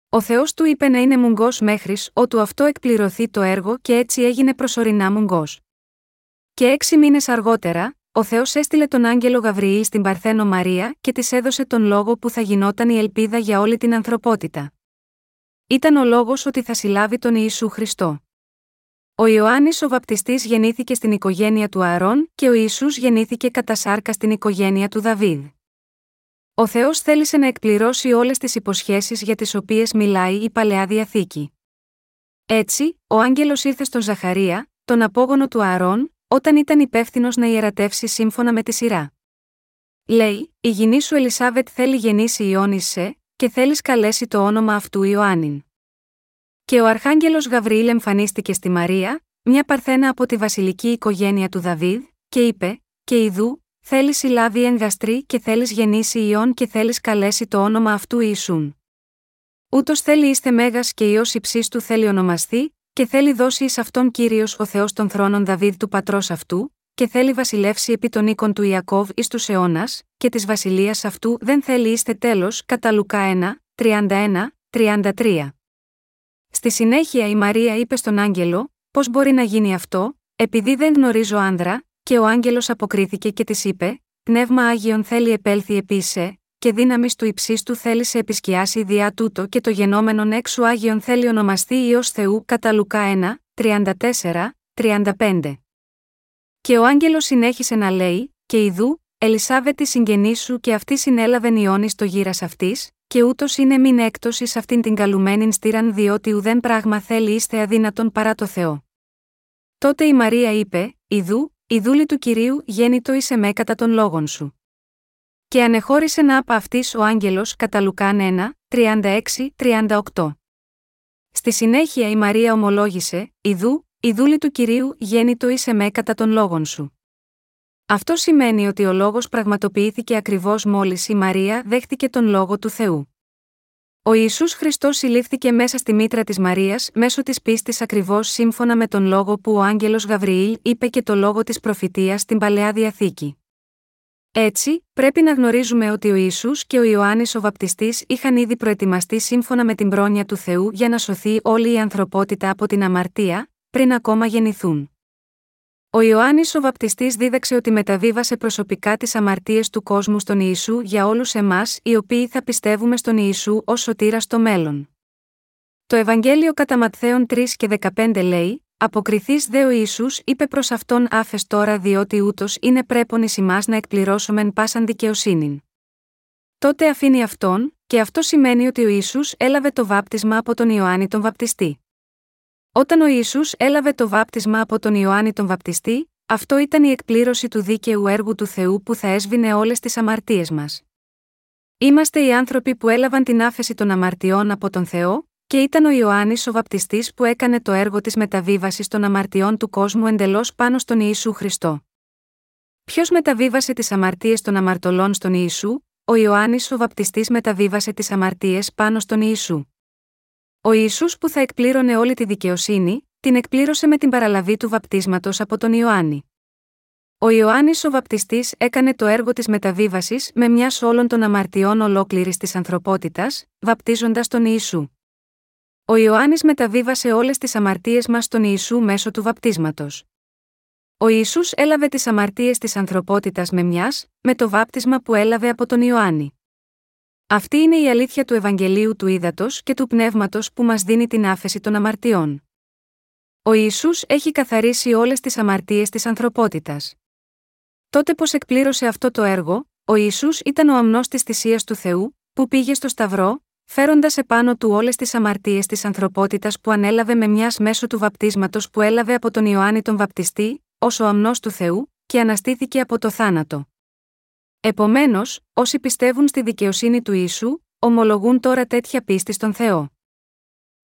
Ο Θεός του είπε να είναι μουγκός μέχρις ότου αυτό εκπληρωθεί το έργο και έτσι έγινε προσωρινά μουγκός. Και έξι μήνες αργότερα, ο Θεός έστειλε τον άγγελο Γαβριήλ στην Παρθένο Μαρία και της έδωσε τον λόγο που θα γινόταν η ελπίδα για όλη την ανθρωπότητα. Ήταν ο λόγος ότι θα συλλάβει τον Ιησού Χριστό. Ο Ιωάννης ο Βαπτιστής γεννήθηκε στην οικογένεια του Ααρών και ο Ιησούς γεννήθηκε κατά σάρκα στην οικογένεια του Δαβίδ. Ο Θεός θέλησε να εκπληρώσει όλες τις υποσχέσεις για τις οποίες μιλάει η Παλαιά Διαθήκη. Έτσι, ο άγγελος ήρθε στον Ζαχαρία, τον απόγονο του Ααρών, όταν ήταν υπεύθυνος να ιερατεύσει σύμφωνα με τη σειρά. Λέει, η γυνή σου Ελισάβετ θέλει γεννήσει Ιώνισε και θέλεις καλέσει το όνομα αυτού Ιωάννην. Και ο αρχάγγελος Γαβριήλ εμφανίστηκε στη Μαρία, μια παρθένα από τη βασιλική οικογένεια του Δαβίδ, και είπε, και ιδού, θέλεις συλλάβει εν γαστρή και θέλεις γεννήσει Ιών και θέλεις καλέσει το όνομα αυτού Ιησούν. Ούτως θέλει είστε μέγας και Υιός υψίστου θέλει ονομαστεί, και θέλει δώσει εις αυτόν Κύριος ο Θεός των θρόνων Δαβίδ του πατρός αυτού, και θέλει βασιλεύσει επί των οίκων του Ιακώβ εις τους αιώνας, και της βασιλείας αυτού δεν θέλει είστε τέλος κατά Λουκά ένα, τριάντα ένα, τριάντα τρία. Στη συνέχεια η Μαρία είπε στον άγγελο, πώς μπορεί να γίνει αυτό, επειδή δεν γνωρίζω άνδρα, και ο άγγελος αποκρίθηκε και της είπε, Πνεύμα Άγιον θέλει επέλθει επί σε, και δύναμις του υψίστου θέλει σε επισκιάσει διά τούτο και το γενόμενον έξου Άγιον θέλει ονομαστεί Υιός Θεού κατά Λουκά ένα, τριάντα τέσσερα, τριάντα πέντε. Και ο άγγελος συνέχισε να λέει, και ιδού, Ελισάβετ η συγγενή σου και αυτή συνέλαβεν Ιώνης το γύρας αυτής, και ούτως είναι μην έκτος εις αυτήν την καλουμένην στήραν διότι ουδέν πράγμα θέλει είστε αδύνατον παρά το Θεό. Τότε η Μαρία είπε, ιδού, η δούλη του Κυρίου γέννητο είσαι με κατά των λόγων σου. Και ανεχώρησε να από αυτής ο άγγελος κατά Λουκάν ένα, τριάντα έξι, τριάντα οκτώ. Στη συνέχεια η Μαρία ομολόγησε, ιδού, η δούλη του Κυρίου γέννητο είσαι με κατά των λόγων σου. Αυτό σημαίνει ότι ο λόγος πραγματοποιήθηκε ακριβώς μόλις η Μαρία δέχτηκε τον λόγο του Θεού. Ο Ιησούς Χριστός συλλήφθηκε μέσα στη μήτρα της Μαρίας μέσω της πίστης ακριβώς σύμφωνα με τον λόγο που ο άγγελος Γαβριήλ είπε και το λόγο της προφητείας στην Παλαιά Διαθήκη. Έτσι, πρέπει να γνωρίζουμε ότι ο Ιησούς και ο Ιωάννης ο Βαπτιστής είχαν ήδη προετοιμαστεί σύμφωνα με την πρόνοια του Θεού για να σωθεί όλη η ανθρωπότητα από την αμαρτία, πριν ακόμα γεννηθούν. Ο Ιωάννης ο Βαπτιστής δίδαξε ότι μεταβίβασε προσωπικά τις αμαρτίες του κόσμου στον Ιησού για όλους εμάς οι οποίοι θα πιστεύουμε στον Ιησού ως σωτήρα στο μέλλον. Το Ευαγγέλιο κατά Ματθαίον τρία και δεκαπέντε λέει «Αποκριθείς δε ο Ιησούς είπε προς αυτόν άφες τώρα διότι ούτως είναι πρέπον εις ημάς να εκπληρώσομεν πάσαν δικαιοσύνην». Τότε αφήνει αυτόν και αυτό σημαίνει ότι ο Ιησούς έλαβε το βάπτισμα από τον Ιωάννη τον Βαπτιστή. Όταν ο Ιησούς έλαβε το βάπτισμα από τον Ιωάννη τον Βαπτιστή, αυτό ήταν η εκπλήρωση του δίκαιου έργου του Θεού που θα έσβηνε όλες τις αμαρτίες μας. Είμαστε οι άνθρωποι που έλαβαν την άφεση των αμαρτιών από τον Θεό, και ήταν ο Ιωάννης ο Βαπτιστής που έκανε το έργο της μεταβίβασης των αμαρτιών του κόσμου εντελώς πάνω στον Ιησού Χριστό. Ποιος μεταβίβασε τις αμαρτίες των αμαρτωλών στον Ιησού? Ο Ιωάννης ο Βαπτιστής μεταβίβασε τις αμαρτίες πάνω στον Ιησού. Ο Ιησούς που θα εκπλήρωνε όλη τη δικαιοσύνη, την εκπλήρωσε με την παραλαβή του βαπτίσματος από τον Ιωάννη. Ο Ιωάννης ο Βαπτιστής έκανε το έργο της μεταβίβασης με μιας όλων των αμαρτιών ολόκληρης της ανθρωπότητας, βαπτίζοντας τον Ιησού. Ο Ιωάννης μεταβίβασε όλες τις αμαρτίες μας στον Ιησού μέσω του βαπτίσματος. Ο Ιησούς έλαβε τις αμαρτίες της ανθρωπότητας με μιας, με το βάπτισμα που έλαβε από τον Ιωάννη. Αυτή είναι η αλήθεια του Ευαγγελίου του ύδατος και του πνεύματος που μας δίνει την άφεση των αμαρτιών. Ο Ιησούς έχει καθαρίσει όλες τις αμαρτίες της ανθρωπότητας. Τότε πως εκπλήρωσε αυτό το έργο, ο Ιησούς ήταν ο αμνός της θυσίας του Θεού, που πήγε στο Σταυρό, φέροντας επάνω του όλες τις αμαρτίες της ανθρωπότητας που ανέλαβε με μιας μέσω του βαπτίσματος που έλαβε από τον Ιωάννη τον Βαπτιστή, ως ο αμνός του Θεού, και αναστήθηκε από το θάνατο. Επομένως, όσοι πιστεύουν στη δικαιοσύνη του Ιησού, ομολογούν τώρα τέτοια πίστη στον Θεό.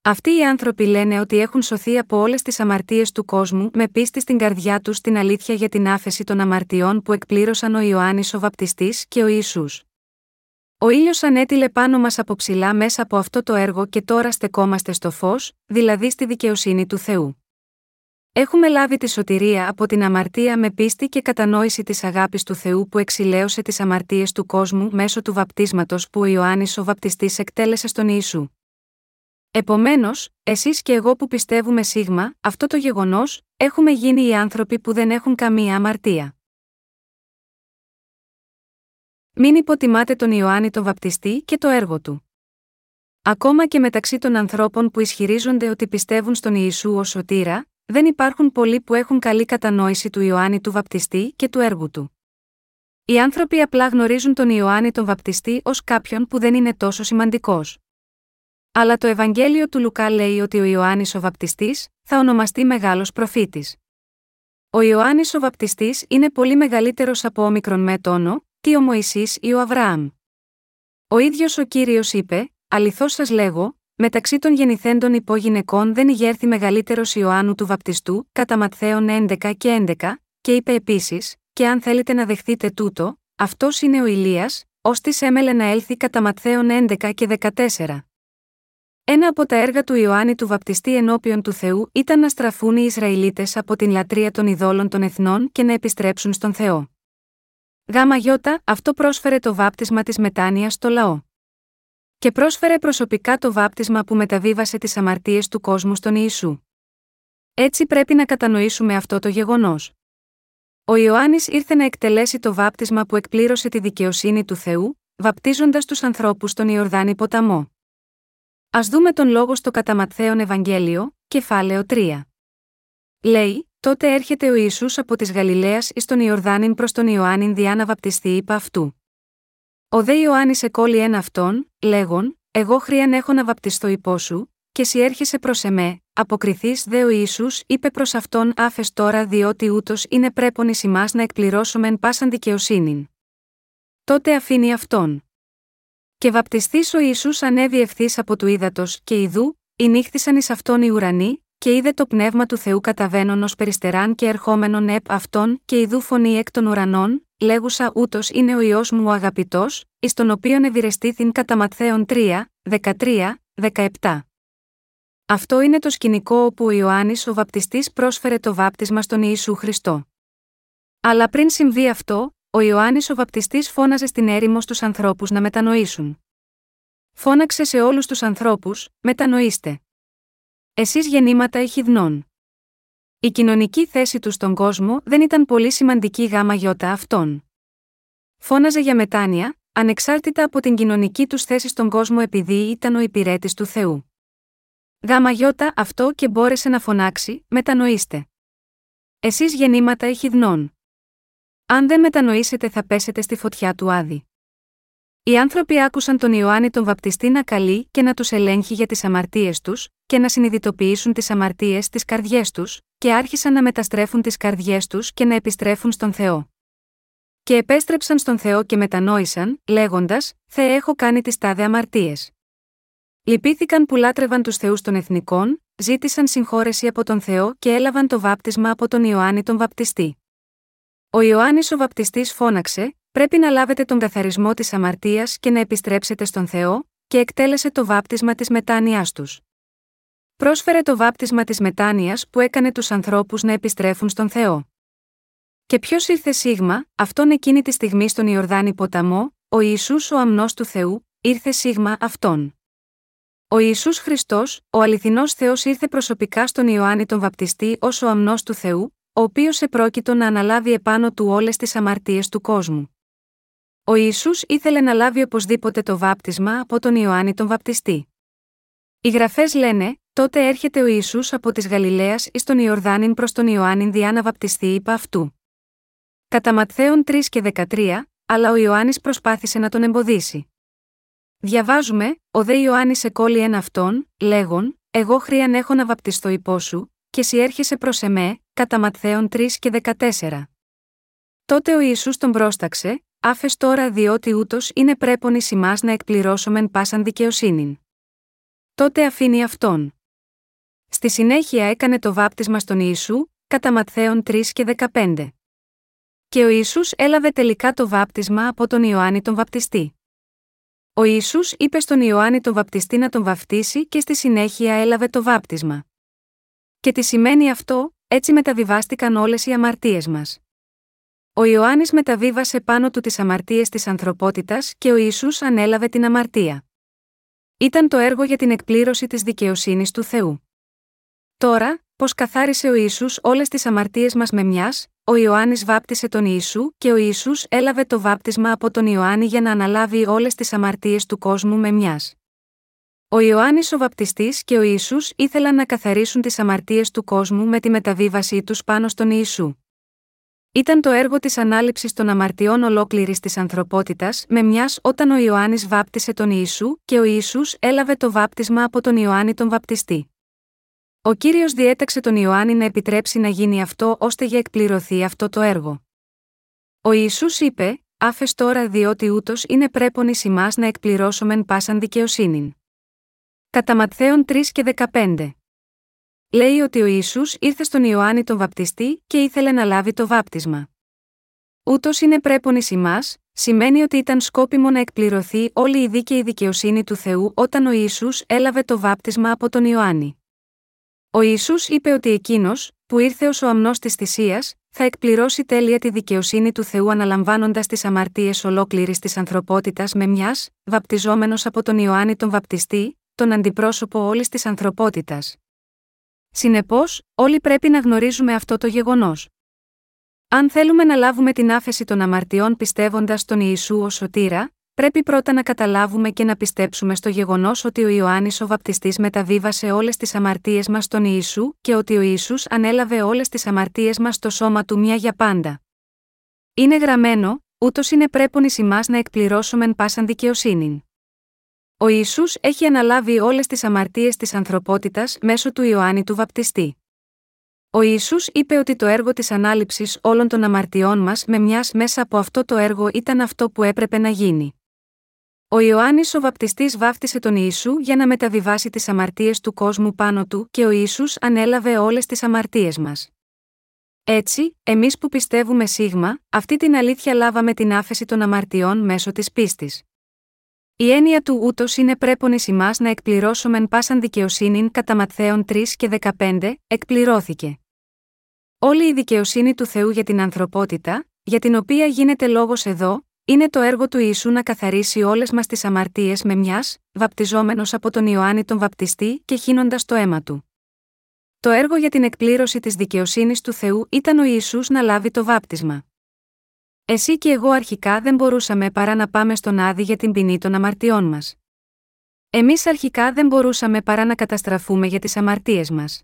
Αυτοί οι άνθρωποι λένε ότι έχουν σωθεί από όλες τις αμαρτίες του κόσμου με πίστη στην καρδιά τους στην αλήθεια για την άφεση των αμαρτιών που εκπλήρωσαν ο Ιωάννης ο Βαπτιστής και ο Ιησούς. Ο ήλιος ανέτειλε πάνω μας από ψηλά μέσα από αυτό το έργο και τώρα στεκόμαστε στο φως, δηλαδή στη δικαιοσύνη του Θεού. Έχουμε λάβει τη σωτηρία από την αμαρτία με πίστη και κατανόηση της αγάπης του Θεού που εξηλαίωσε τις αμαρτίες του κόσμου μέσω του βαπτίσματος που ο Ιωάννης ο Βαπτιστής εκτέλεσε στον Ιησού. Επομένως, εσείς και εγώ που πιστεύουμε σίγμα αυτό το γεγονός, έχουμε γίνει οι άνθρωποι που δεν έχουν καμία αμαρτία. Μην υποτιμάτε τον Ιωάννη τον Βαπτιστή και το έργο του. Ακόμα και μεταξύ των ανθρώπων που ισχυρίζονται ότι πιστεύουν στον Ιησού ως σωτήρα, δεν υπάρχουν πολλοί που έχουν καλή κατανόηση του Ιωάννη του Βαπτιστή και του έργου του. Οι άνθρωποι απλά γνωρίζουν τον Ιωάννη τον Βαπτιστή ως κάποιον που δεν είναι τόσο σημαντικός. Αλλά το Ευαγγέλιο του Λουκά λέει ότι ο Ιωάννης ο Βαπτιστής θα ονομαστεί μεγάλος προφήτης. Ο Ιωάννης ο Βαπτιστής είναι πολύ μεγαλύτερος από όμικρον με τόνο, τι ο Μωυσής ή ο Αβραάμ. Ο ίδιος ο Κύριος είπε, αληθώς σας λέγω, μεταξύ των γεννηθέντων υπογυναικών δεν ηγέρθη μεγαλύτερος Ιωάννου του Βαπτιστού, κατά Ματθαίον έντεκα και έντεκα, και είπε επίσης, και αν θέλετε να δεχθείτε τούτο, αυτός είναι ο Ηλίας, ώστις έμελε να έλθει κατά Ματθαίον έντεκα και δεκατέσσερα. Ένα από τα έργα του Ιωάννη του Βαπτιστή ενώπιον του Θεού ήταν να στραφούν οι Ισραηλίτες από την λατρεία των ειδόλων των εθνών και να επιστρέψουν στον Θεό. Γ' αυτό πρόσφερε το βάπτισμα της μετάνοιας στο λαό. Και πρόσφερε προσωπικά το βάπτισμα που μεταβίβασε τις αμαρτίες του κόσμου στον Ιησού. Έτσι πρέπει να κατανοήσουμε αυτό το γεγονός. Ο Ιωάννης ήρθε να εκτελέσει το βάπτισμα που εκπλήρωσε τη δικαιοσύνη του Θεού, βαπτίζοντας τους ανθρώπους στον Ιορδάνη ποταμό. Ας δούμε τον λόγο στο κατά Ματθαίον Ευαγγέλιο, κεφάλαιο τρία. Λέει, τότε έρχεται ο Ιησούς από της Γαλιλαίας εις τον Ιορδάνην προς τον Ιωάννην διά να βαπτιστεί υπ' αυτού. Ο δε Ιωάννης εκόλει εν αυτόν, λέγον, εγώ χρίαν έχω να βαπτιστώ υπό σου, και συ έρχεσαι προς εμέ, αποκριθείς δε ο Ιησούς είπε προς αυτόν άφες τώρα διότι ούτως είναι πρέπον εις ημάς να εκπληρώσουμε εν πάσαν δικαιοσύνην. Τότε αφήνει αυτόν. Και βαπτιστής ο Ιησούς ανέβη ευθύς από του ύδατος και ιδού, ηνύχθησαν εις αυτόν οι ουρανοί, και είδε το πνεύμα του Θεού καταβαίνον ως περιστεράν και ερχόμενον επ' αυτόν και ιδού φωνή εκ των ουρανών, λέγουσα ούτως είναι ο Υιός μου ο αγαπητός, εις τον οποίον ευηρεστήθην κατά Ματθαίον τρία, δεκατρία, δεκαεπτά. Αυτό είναι το σκηνικό όπου ο Ιωάννης ο Βαπτιστής πρόσφερε το βάπτισμα στον Ιησού Χριστό. Αλλά πριν συμβεί αυτό, ο Ιωάννης ο Βαπτιστής φώναζε στην έρημο στους ανθρώπους να μετανοήσουν. Φώναξε σε όλους τους ανθρώπους, μετανοήστε. Εσείς γεννήματα ηχιδνών. Η κοινωνική θέση του στον κόσμο δεν ήταν πολύ σημαντική γάμα γιώτα αυτών. Φώναζε για μετάνοια, ανεξάρτητα από την κοινωνική τους θέση στον κόσμο επειδή ήταν ο υπηρέτης του Θεού. Γάμα γιώτα αυτό και μπόρεσε να φωνάξει, μετανοήστε. Εσείς γεννήματα ηχιδνών. Αν δεν μετανοήσετε θα πέσετε στη φωτιά του Άδη. Οι άνθρωποι άκουσαν τον Ιωάννη τον Βαπτιστή να καλεί και να τους ελέγχει για τις αμαρτίες τους και να συνειδητοποιήσουν τις αμαρτίες στις καρδιές τους και άρχισαν να μεταστρέφουν τις καρδιές τους και να επιστρέφουν στον Θεό. Και επέστρεψαν στον Θεό και μετανόησαν, λέγοντας «Θεέ έχω κάνει τις τάδε αμαρτίες». Λυπήθηκαν που λάτρευαν τους θεούς των εθνικών, ζήτησαν συγχώρεση από τον Θεό και έλαβαν το βάπτισμα από τον Ιωάννη τον Βαπτιστή. Ο Ιωάννης ο Βαπτιστής φώναξε «Πρέπει να λάβετε τον καθαρισμό της αμαρτίας και να επιστρέψετε στον Θεό» και εκτέλεσε το βάπτισμα της μετάνοιάς τους. Πρόσφερε το βάπτισμα της μετάνοιας που έκανε τους ανθρώπους να επιστρέφουν στον Θεό. Και ποιος ήρθε σίγμα, αυτόν εκείνη τη στιγμή στον Ιορδάνη ποταμό, ο Ιησούς ο αμνός του Θεού, ήρθε σίγμα αυτόν. Ο Ιησούς Χριστός, ο αληθινός Θεός ήρθε προσωπικά στον Ιωάννη τον Βαπτιστή ως ο αμνός του Θεού, ο οποίος επρόκειτο να αναλάβει επάνω του όλες τις αμαρτίες του κόσμου. Ο Ιησούς ήθελε να λάβει οπωσδήποτε το βάπτισμα από τον Ιωάννη τον Βαπτιστή. Οι γραφές λένε, τότε έρχεται ο Ιησούς από της Γαλιλαίας εις τον Ιορδάνην προς τον Ιωάννην διά να βαπτιστεί υπ' αυτού. Κατά Ματθαίον τρία και δεκατρία, αλλά ο Ιωάννης προσπάθησε να τον εμποδίσει. Διαβάζουμε, ο δε Ιωάννης εκόλει εν αυτόν, λέγον, εγώ χρίαν έχω να βαπτιστώ υπό σου, και συέρχεσαι προς εμέ, κατά Ματθαίον τρία και δεκατέσσερα. Τότε ο Ιησούς τον πρόσταξε, άφες τώρα διότι ούτως είναι πρέπον εις ημάς να εκπληρώσομεν πάσαν δικαιοσύνην. Τότε αφήνει αυτόν. Στη συνέχεια έκανε το βάπτισμα στον Ιησού, κατά Ματθαίον τρία και δεκαπέντε. Και ο Ιησούς έλαβε τελικά το βάπτισμα από τον Ιωάννη τον Βαπτιστή. Ο Ιησούς είπε στον Ιωάννη τον Βαπτιστή να τον βαπτίσει και στη συνέχεια έλαβε το βάπτισμα. Και τι σημαίνει αυτό? Έτσι μεταβιβάστηκαν όλες οι αμαρτίες μας. Ο Ιωάννης μεταβίβασε πάνω του τις αμαρτίες της ανθρωπότητας και ο Ιησούς ανέλαβε την αμαρτία. Ήταν το έργο για την εκπλήρωση της δικαιοσύνης του Θεού. Τώρα, πως καθάρισε ο Ιησούς όλες τις αμαρτίες μας με μιας, ο Ιωάννης βάπτισε τον Ιησού και ο Ιησούς έλαβε το βάπτισμα από τον Ιωάννη για να αναλάβει όλες τις αμαρτίες του κόσμου με μιας. Ο Ιωάννης ο Βαπτιστής και ο Ιησούς ήθελαν να καθαρίσουν τις αμαρτίες του κόσμου με τη μεταβίβασή τους πάνω στον Ιησού. Ήταν το έργο της ανάληψης των αμαρτιών ολόκληρης της ανθρωπότητας με μιας όταν ο Ιωάννης βάπτισε τον Ιησού και ο Ιησούς έλαβε το βάπτισμα από τον Ιωάννη τον Βαπτιστή. Ο Κύριος διέταξε τον Ιωάννη να επιτρέψει να γίνει αυτό ώστε για εκπληρωθεί αυτό το έργο. Ο Ιησούς είπε: Άφες τώρα διότι ούτως είναι πρέπον εις ημάς να εκπληρώσομεν πάσαν δικαιοσύνην. Κατά Ματθαίον τρία και δεκαπέντε. Λέει ότι ο Ιησούς ήρθε στον Ιωάννη τον Βαπτιστή και ήθελε να λάβει το βάπτισμα. Ούτως είναι πρέπον εις ημάς, σημαίνει ότι ήταν σκόπιμο να εκπληρωθεί όλη η δίκαιη δικαιοσύνη του Θεού όταν ο Ιησούς έλαβε το βάπτισμα από τον Ιωάννη. Ο Ιησούς είπε ότι εκείνος, που ήρθε ως ο αμνός της θυσίας, θα εκπληρώσει τέλεια τη δικαιοσύνη του Θεού αναλαμβάνοντας τις αμαρτίες ολόκληρης της ανθρωπότητας με μιας, βαπτιζόμενος από τον Ιωάννη τον Βαπτιστή, τον αντιπρόσωπο όλης της ανθρωπότητας. Συνεπώς, όλοι πρέπει να γνωρίζουμε αυτό το γεγονός. Αν θέλουμε να λάβουμε την άφεση των αμαρτιών πιστεύοντας τον Ιησού ως σωτήρα, πρέπει πρώτα να καταλάβουμε και να πιστέψουμε στο γεγονός ότι ο Ιωάννης ο Βαπτιστής μεταβίβασε όλες τις αμαρτίες μας στον Ιησού και ότι ο Ιησούς ανέλαβε όλες τις αμαρτίες μας στο σώμα του μια για πάντα. Είναι γραμμένο, ούτως είναι πρέπον εις ημάς να εκπληρώσομεν πάσαν δικαιοσύνην. Ο Ιησούς έχει αναλάβει όλες τις αμαρτίες της ανθρωπότητας μέσω του Ιωάννη του Βαπτιστή. Ο Ιησούς είπε ότι το έργο της ανάληψης όλων των αμαρτιών μας με μιας μέσα από αυτό το έργο ήταν αυτό που έπρεπε να γίνει. Ο Ιωάννης ο Βαπτιστής βάφτισε τον Ιησού για να μεταβιβάσει τις αμαρτίες του κόσμου πάνω του και ο Ιησούς ανέλαβε όλες τις αμαρτίες μας. Έτσι, εμείς που πιστεύουμε σίγμα, αυτή την αλήθεια λάβαμε την άφεση των αμαρτιών μέσω της πίστης. Η έννοια του ούτως είναι πρέπον εις ημάς να εκπληρώσομεν πάσαν δικαιοσύνην κατά Ματθαίον τρία και δεκαπέντε, εκπληρώθηκε. Όλη η δικαιοσύνη του Θεού για την ανθρωπότητα, για την οποία γίνεται λόγος εδώ, είναι το έργο του Ιησού να καθαρίσει όλες μας τις αμαρτίες με μιας, βαπτιζόμενος από τον Ιωάννη τον Βαπτιστή και χύνοντας το αίμα του. Το έργο για την εκπλήρωση της δικαιοσύνης του Θεού ήταν ο Ιησούς να λάβει το βάπτισμα. Εσύ και εγώ αρχικά δεν μπορούσαμε παρά να πάμε στον Άδη για την ποινή των αμαρτιών μας. Εμείς αρχικά δεν μπορούσαμε παρά να καταστραφούμε για τις αμαρτίες μας.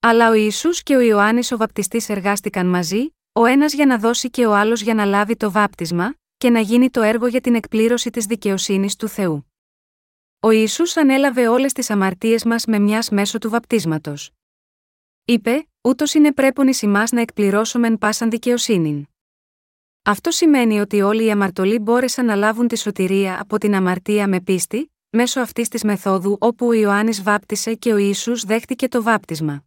Αλλά ο Ιησούς και ο Ιωάννης ο Βαπτιστής εργάστηκαν μαζί, ο ένας για να δώσει και ο άλλος για να λάβει το βάπτισμα, και να γίνει το έργο για την εκπλήρωση της δικαιοσύνης του Θεού. Ο Ιησούς ανέλαβε όλες τις αμαρτίες μας με μιας μέσω του βαπτίσματος. Είπε, ούτως είναι πρέπον εις ημάς να εκπληρώσομεν πάσαν δικαιοσύνην. Αυτό σημαίνει ότι όλοι οι αμαρτωλοί μπόρεσαν να λάβουν τη σωτηρία από την αμαρτία με πίστη, μέσω αυτής της μεθόδου όπου ο Ιωάννης βάπτισε και ο Ιησούς δέχτηκε το βάπτισμα.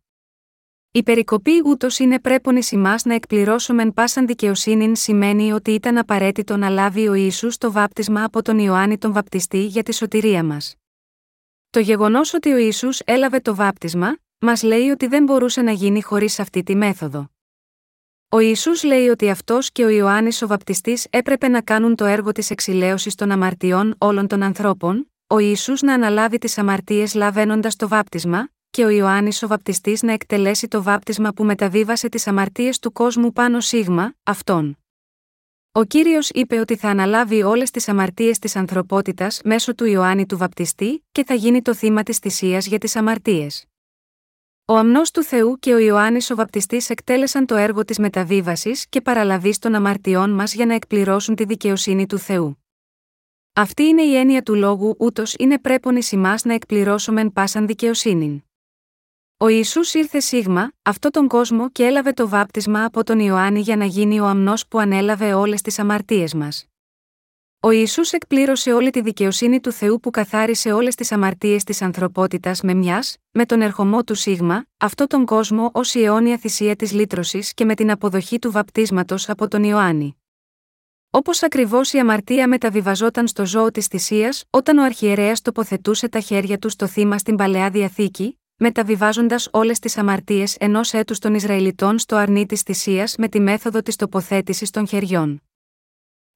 Η περικοπή ούτως είναι πρέπον εις ημάς να εκπληρώσομεν πάσαν δικαιοσύνην σημαίνει ότι ήταν απαραίτητο να λάβει ο Ιησούς το βάπτισμα από τον Ιωάννη τον Βαπτιστή για τη σωτηρία μας. Το γεγονός ότι ο Ιησούς έλαβε το βάπτισμα, μας λέει ότι δεν μπορούσε να γίνει χωρίς αυτή τη μέθοδο. Ο Ιησούς λέει ότι αυτός και ο Ιωάννης ο Βαπτιστής έπρεπε να κάνουν το έργο της εξηλαίωσης των αμαρτιών όλων των ανθρώπων, ο Ιησούς να αναλάβει τις αμαρτίες λαβαίνοντας το βάπτισμα, και ο Ιωάννης ο Βαπτιστής να εκτελέσει το βάπτισμα που μεταβίβασε τις αμαρτίες του κόσμου πάνω σίγμα, αυτόν. Ο Κύριος είπε ότι θα αναλάβει όλες τις αμαρτίες της ανθρωπότητας μέσω του Ιωάννη του Βαπτιστή και θα γίνει το θύμα της θυσίας για τις αμαρτίες. Ο αμνός του Θεού και ο Ιωάννης ο Βαπτιστής εκτέλεσαν το έργο της μεταβίβασης και παραλαβής των αμαρτιών μας για να εκπληρώσουν τη δικαιοσύνη του Θεού. Αυτή είναι η έννοια του λόγου ούτως είναι πρέπον εις ημάς να εκπληρώσομεν πάσαν δικαιοσύνην. Ο Ιησούς ήρθε σίγμα, αυτόν τον κόσμο και έλαβε το βάπτισμα από τον Ιωάννη για να γίνει ο αμνός που ανέλαβε όλες τις αμαρτίες μας. Ο Ιησούς εκπλήρωσε όλη τη δικαιοσύνη του Θεού που καθάρισε όλες τις αμαρτίες της ανθρωπότητας με μιας, με τον ερχομό του σίγμα, αυτόν τον κόσμο ως η αιώνια θυσία της λύτρωσης και με την αποδοχή του βαπτίσματος από τον Ιωάννη. Όπως ακριβώς η αμαρτία μεταβιβαζόταν στο ζώο της θυσίας, όταν ο αρχιερέας τοποθετούσε τα χέρια του στο θύμα στην Παλαιά Διαθήκη, μεταβιβάζοντας όλες τις αμαρτίες ενός έτους των Ισραηλιτών στο αρνί της θυσίας με τη μέθοδο της τοποθέτησης των χεριών.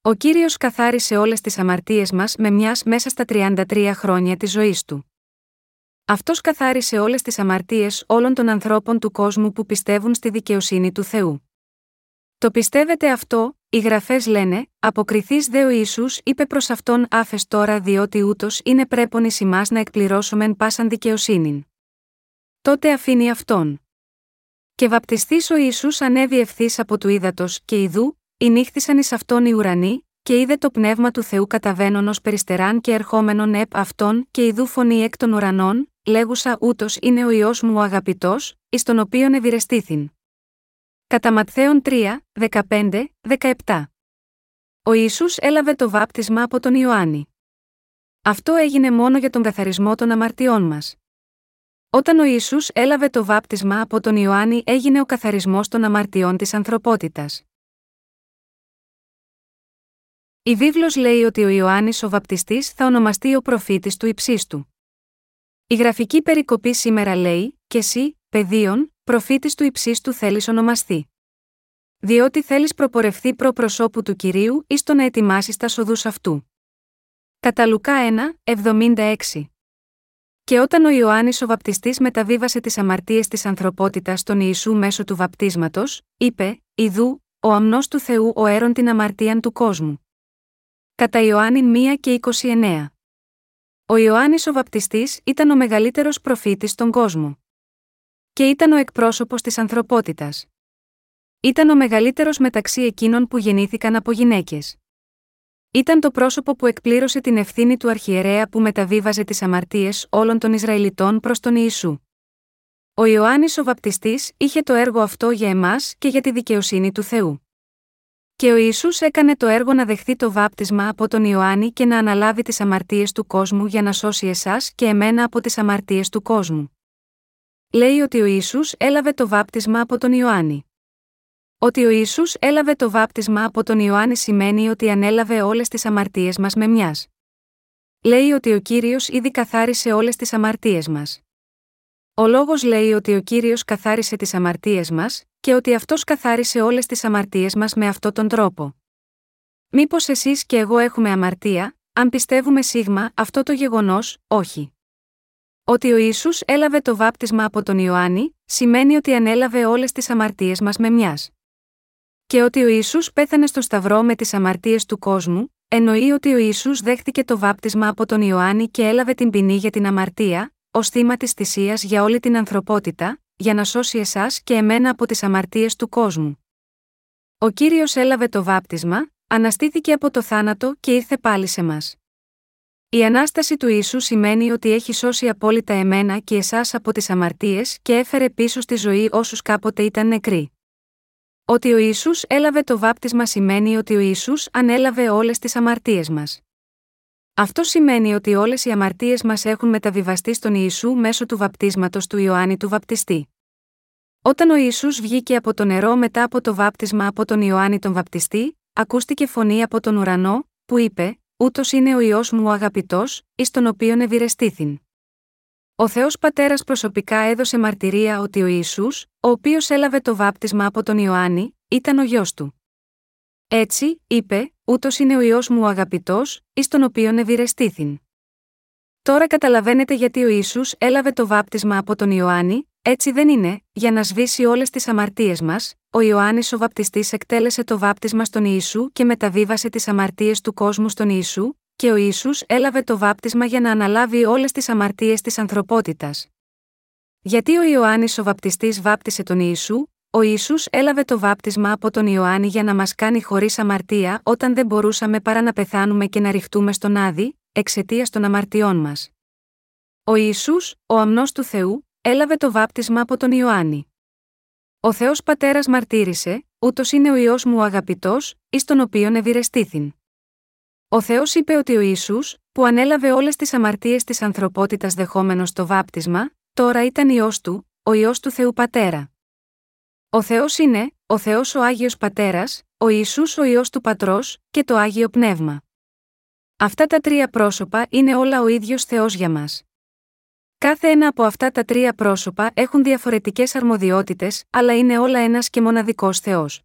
Ο Κύριος καθάρισε όλες τις αμαρτίες μας με μιας μέσα στα τριάντα τρία χρόνια της ζωής Του. Αυτός καθάρισε όλες τις αμαρτίες όλων των ανθρώπων του κόσμου που πιστεύουν στη δικαιοσύνη του Θεού. Το πιστεύετε αυτό, οι Γραφές λένε, αποκριθείς δε ο Ιησούς είπε προς Αυτόν άφες τώρα διότι ούτως είναι πρέπον εις ημάς να εκπληρώσομεν πάσαν δικαιοσύνην. Τότε αφήνει Αυτόν. Και βαπτιστής ο Ιησούς ανέβη ευθύς από του ύδατος και ιδού, ηνύχθησαν εις Αυτόν οι ουρανοί, και είδε το πνεύμα του Θεού καταβαίνον ως περιστεράν και ερχόμενον επ' Αυτόν και ιδού φωνή εκ των ουρανών, λέγουσα ούτως είναι ο Υιός μου ο αγαπητός, εις τον οποίον ευηρεστήθην. Κατά Ματθαίον τρία, δεκαπέντε, δεκαεπτά. Ο Ιησούς έλαβε το βάπτισμα από τον Ιωάννη. Αυτό έγινε μόνο για τον καθαρισμό των αμαρτιών μας. Όταν ο Ιησούς έλαβε το βάπτισμα από τον Ιωάννη έγινε ο καθαρισμός των αμαρτιών της ανθρωπότητας. Η βίβλος λέει ότι ο Ιωάννης ο βαπτιστής θα ονομαστεί ο προφήτης του Υψίστου. Η γραφική περικοπή σήμερα λέει «Και εσύ, παιδίον, προφήτης του Υψίστου θέλεις ονομαστεί». Διότι θέλεις προπορευθεί προ προσώπου του Κυρίου εις το να ετοιμάσεις τα σοδούς αυτού. Κατά Λουκά ένα, εβδομήντα έξι. Και όταν ο Ιωάννης ο βαπτιστής μεταβίβασε τις αμαρτίες της ανθρωπότητας στον Ιησού μέσω του βαπτίσματος, είπε «Ιδού, ο αμνός του Θεού ο έρων την αμαρτίαν του κόσμου». Κατά Ιωάννη ένα και είκοσι εννέα. Ο Ιωάννης ο βαπτιστής ήταν ο μεγαλύτερος προφήτης στον κόσμο. Και ήταν ο εκπρόσωπος της ανθρωπότητας. Ήταν ο μεγαλύτερος μεταξύ εκείνων που γεννήθηκαν από γυναίκες. Ήταν το πρόσωπο που εκπλήρωσε την ευθύνη του αρχιερέα που μεταβίβαζε τις αμαρτίες όλων των Ισραηλιτών προς τον Ιησού. Ο Ιωάννης ο βαπτιστής είχε το έργο αυτό για εμάς και για τη δικαιοσύνη του Θεού. Και ο Ιησούς έκανε το έργο να δεχθεί το βάπτισμα από τον Ιωάννη και να αναλάβει τις αμαρτίες του κόσμου για να σώσει εσάς και εμένα από τις αμαρτίες του κόσμου. Λέει ότι ο Ιησούς έλαβε το βάπτισμα από τον Ιωάννη. Ότι ο Ιησούς έλαβε το βάπτισμα από τον Ιωάννη σημαίνει ότι ανέλαβε όλες τις αμαρτίες μας με μιας. Λέει ότι ο Κύριος ήδη καθάρισε όλες τις αμαρτίες μας. Ο λόγος λέει ότι ο Κύριος καθάρισε τις αμαρτίες μας και ότι Αυτός καθάρισε όλες τις αμαρτίες μας με αυτόν τον τρόπο. Μήπως εσείς και εγώ έχουμε αμαρτία, αν πιστεύουμε σίγμα αυτό το γεγονός, όχι. Ότι ο Ιησούς έλαβε το βάπτισμα από τον Ιωάννη, σημαίνει ότι ανέλαβε όλες τις αμαρτίες μας με μιας. Και ότι ο Ιησούς πέθανε στο σταυρό με τις αμαρτίες του κόσμου, εννοεί ότι ο Ιησούς δέχτηκε το βάπτισμα από τον Ιωάννη και έλαβε την ποινή για την αμαρτία, ως θύμα της θυσίας για όλη την ανθρωπότητα, για να σώσει εσάς και εμένα από τις αμαρτίες του κόσμου. Ο Κύριος έλαβε το βάπτισμα, αναστήθηκε από το θάνατο και ήρθε πάλι σε μας. Η Ανάσταση του Ιησού σημαίνει ότι έχει σώσει απόλυτα εμένα και εσάς από τις αμαρτίες και έφερε πίσω στη ζωή όσους κάποτε ήταν νεκροί. Ότι ο Ιησούς έλαβε το βάπτισμα σημαίνει ότι ο Ιησούς ανέλαβε όλες τις αμαρτίες μας. Αυτό σημαίνει ότι όλες οι αμαρτίες μας έχουν μεταβιβαστεί στον Ιησού μέσω του βαπτίσματος του Ιωάννη του Βαπτιστή. Όταν ο Ιησούς βγήκε από το νερό μετά από το βάπτισμα από τον Ιωάννη τον Βαπτιστή, ακούστηκε φωνή από τον ουρανό, που είπε «Ούτως είναι ο Υιός μου ο αγαπητός, εις τον οποίον ευηρεστήθην». Ο Θεός Πατέρας προσωπικά έδωσε μαρτυρία ότι ο Ιησούς, ο οποίος έλαβε το βάπτισμα από τον Ιωάννη, ήταν ο Υιός του. Έτσι, είπε, ούτως είναι ο Υιός μου ο αγαπητός, εις τον οποίον ευηρεστήθην. Τώρα καταλαβαίνετε γιατί ο Ιησούς έλαβε το βάπτισμα από τον Ιωάννη, έτσι δεν είναι, για να σβήσει όλες τις αμαρτίες μας, ο Ιωάννης ο βαπτιστής εκτέλεσε το βάπτισμα στον Ιησού και μεταβίβασε τις αμαρτίες του κόσμου στον Ιησού, και ο Ιησούς έλαβε το βάπτισμα για να αναλάβει όλες τις αμαρτίες της ανθρωπότητας. Γιατί ο Ιωάννης ο βαπτιστής βάπτισε τον Ιησού? Ο Ιησούς έλαβε το βάπτισμα από τον Ιωάννη για να μας κάνει χωρίς αμαρτία όταν δεν μπορούσαμε παρά να πεθάνουμε και να ριχτούμε στον άδη, εξαιτίας των αμαρτιών μας. Ο Ιησούς, ο αμνός του Θεού, έλαβε το βάπτισμα από τον Ιωάννη. Ο Θεός Πατέρας μαρτύρησε, ούτως είναι ο Υιός μου ο αγαπητός, εις τον οποίον ευηρεστήθην. Ο Θεός είπε ότι ο Ιησούς, που ανέλαβε όλες τις αμαρτίες της ανθρωπότητας δεχόμενος το βάπτισμα, τώρα ήταν Υιός του, ο Υιός του Θεού Πατέρα. Ο Θεός είναι, ο Θεός ο Άγιος Πατέρας, ο Ιησούς ο Υιός του Πατρός και το Άγιο Πνεύμα. Αυτά τα τρία πρόσωπα είναι όλα ο ίδιος Θεός για μας. Κάθε ένα από αυτά τα τρία πρόσωπα έχουν διαφορετικές αρμοδιότητες, αλλά είναι όλα ένας και μοναδικός Θεός.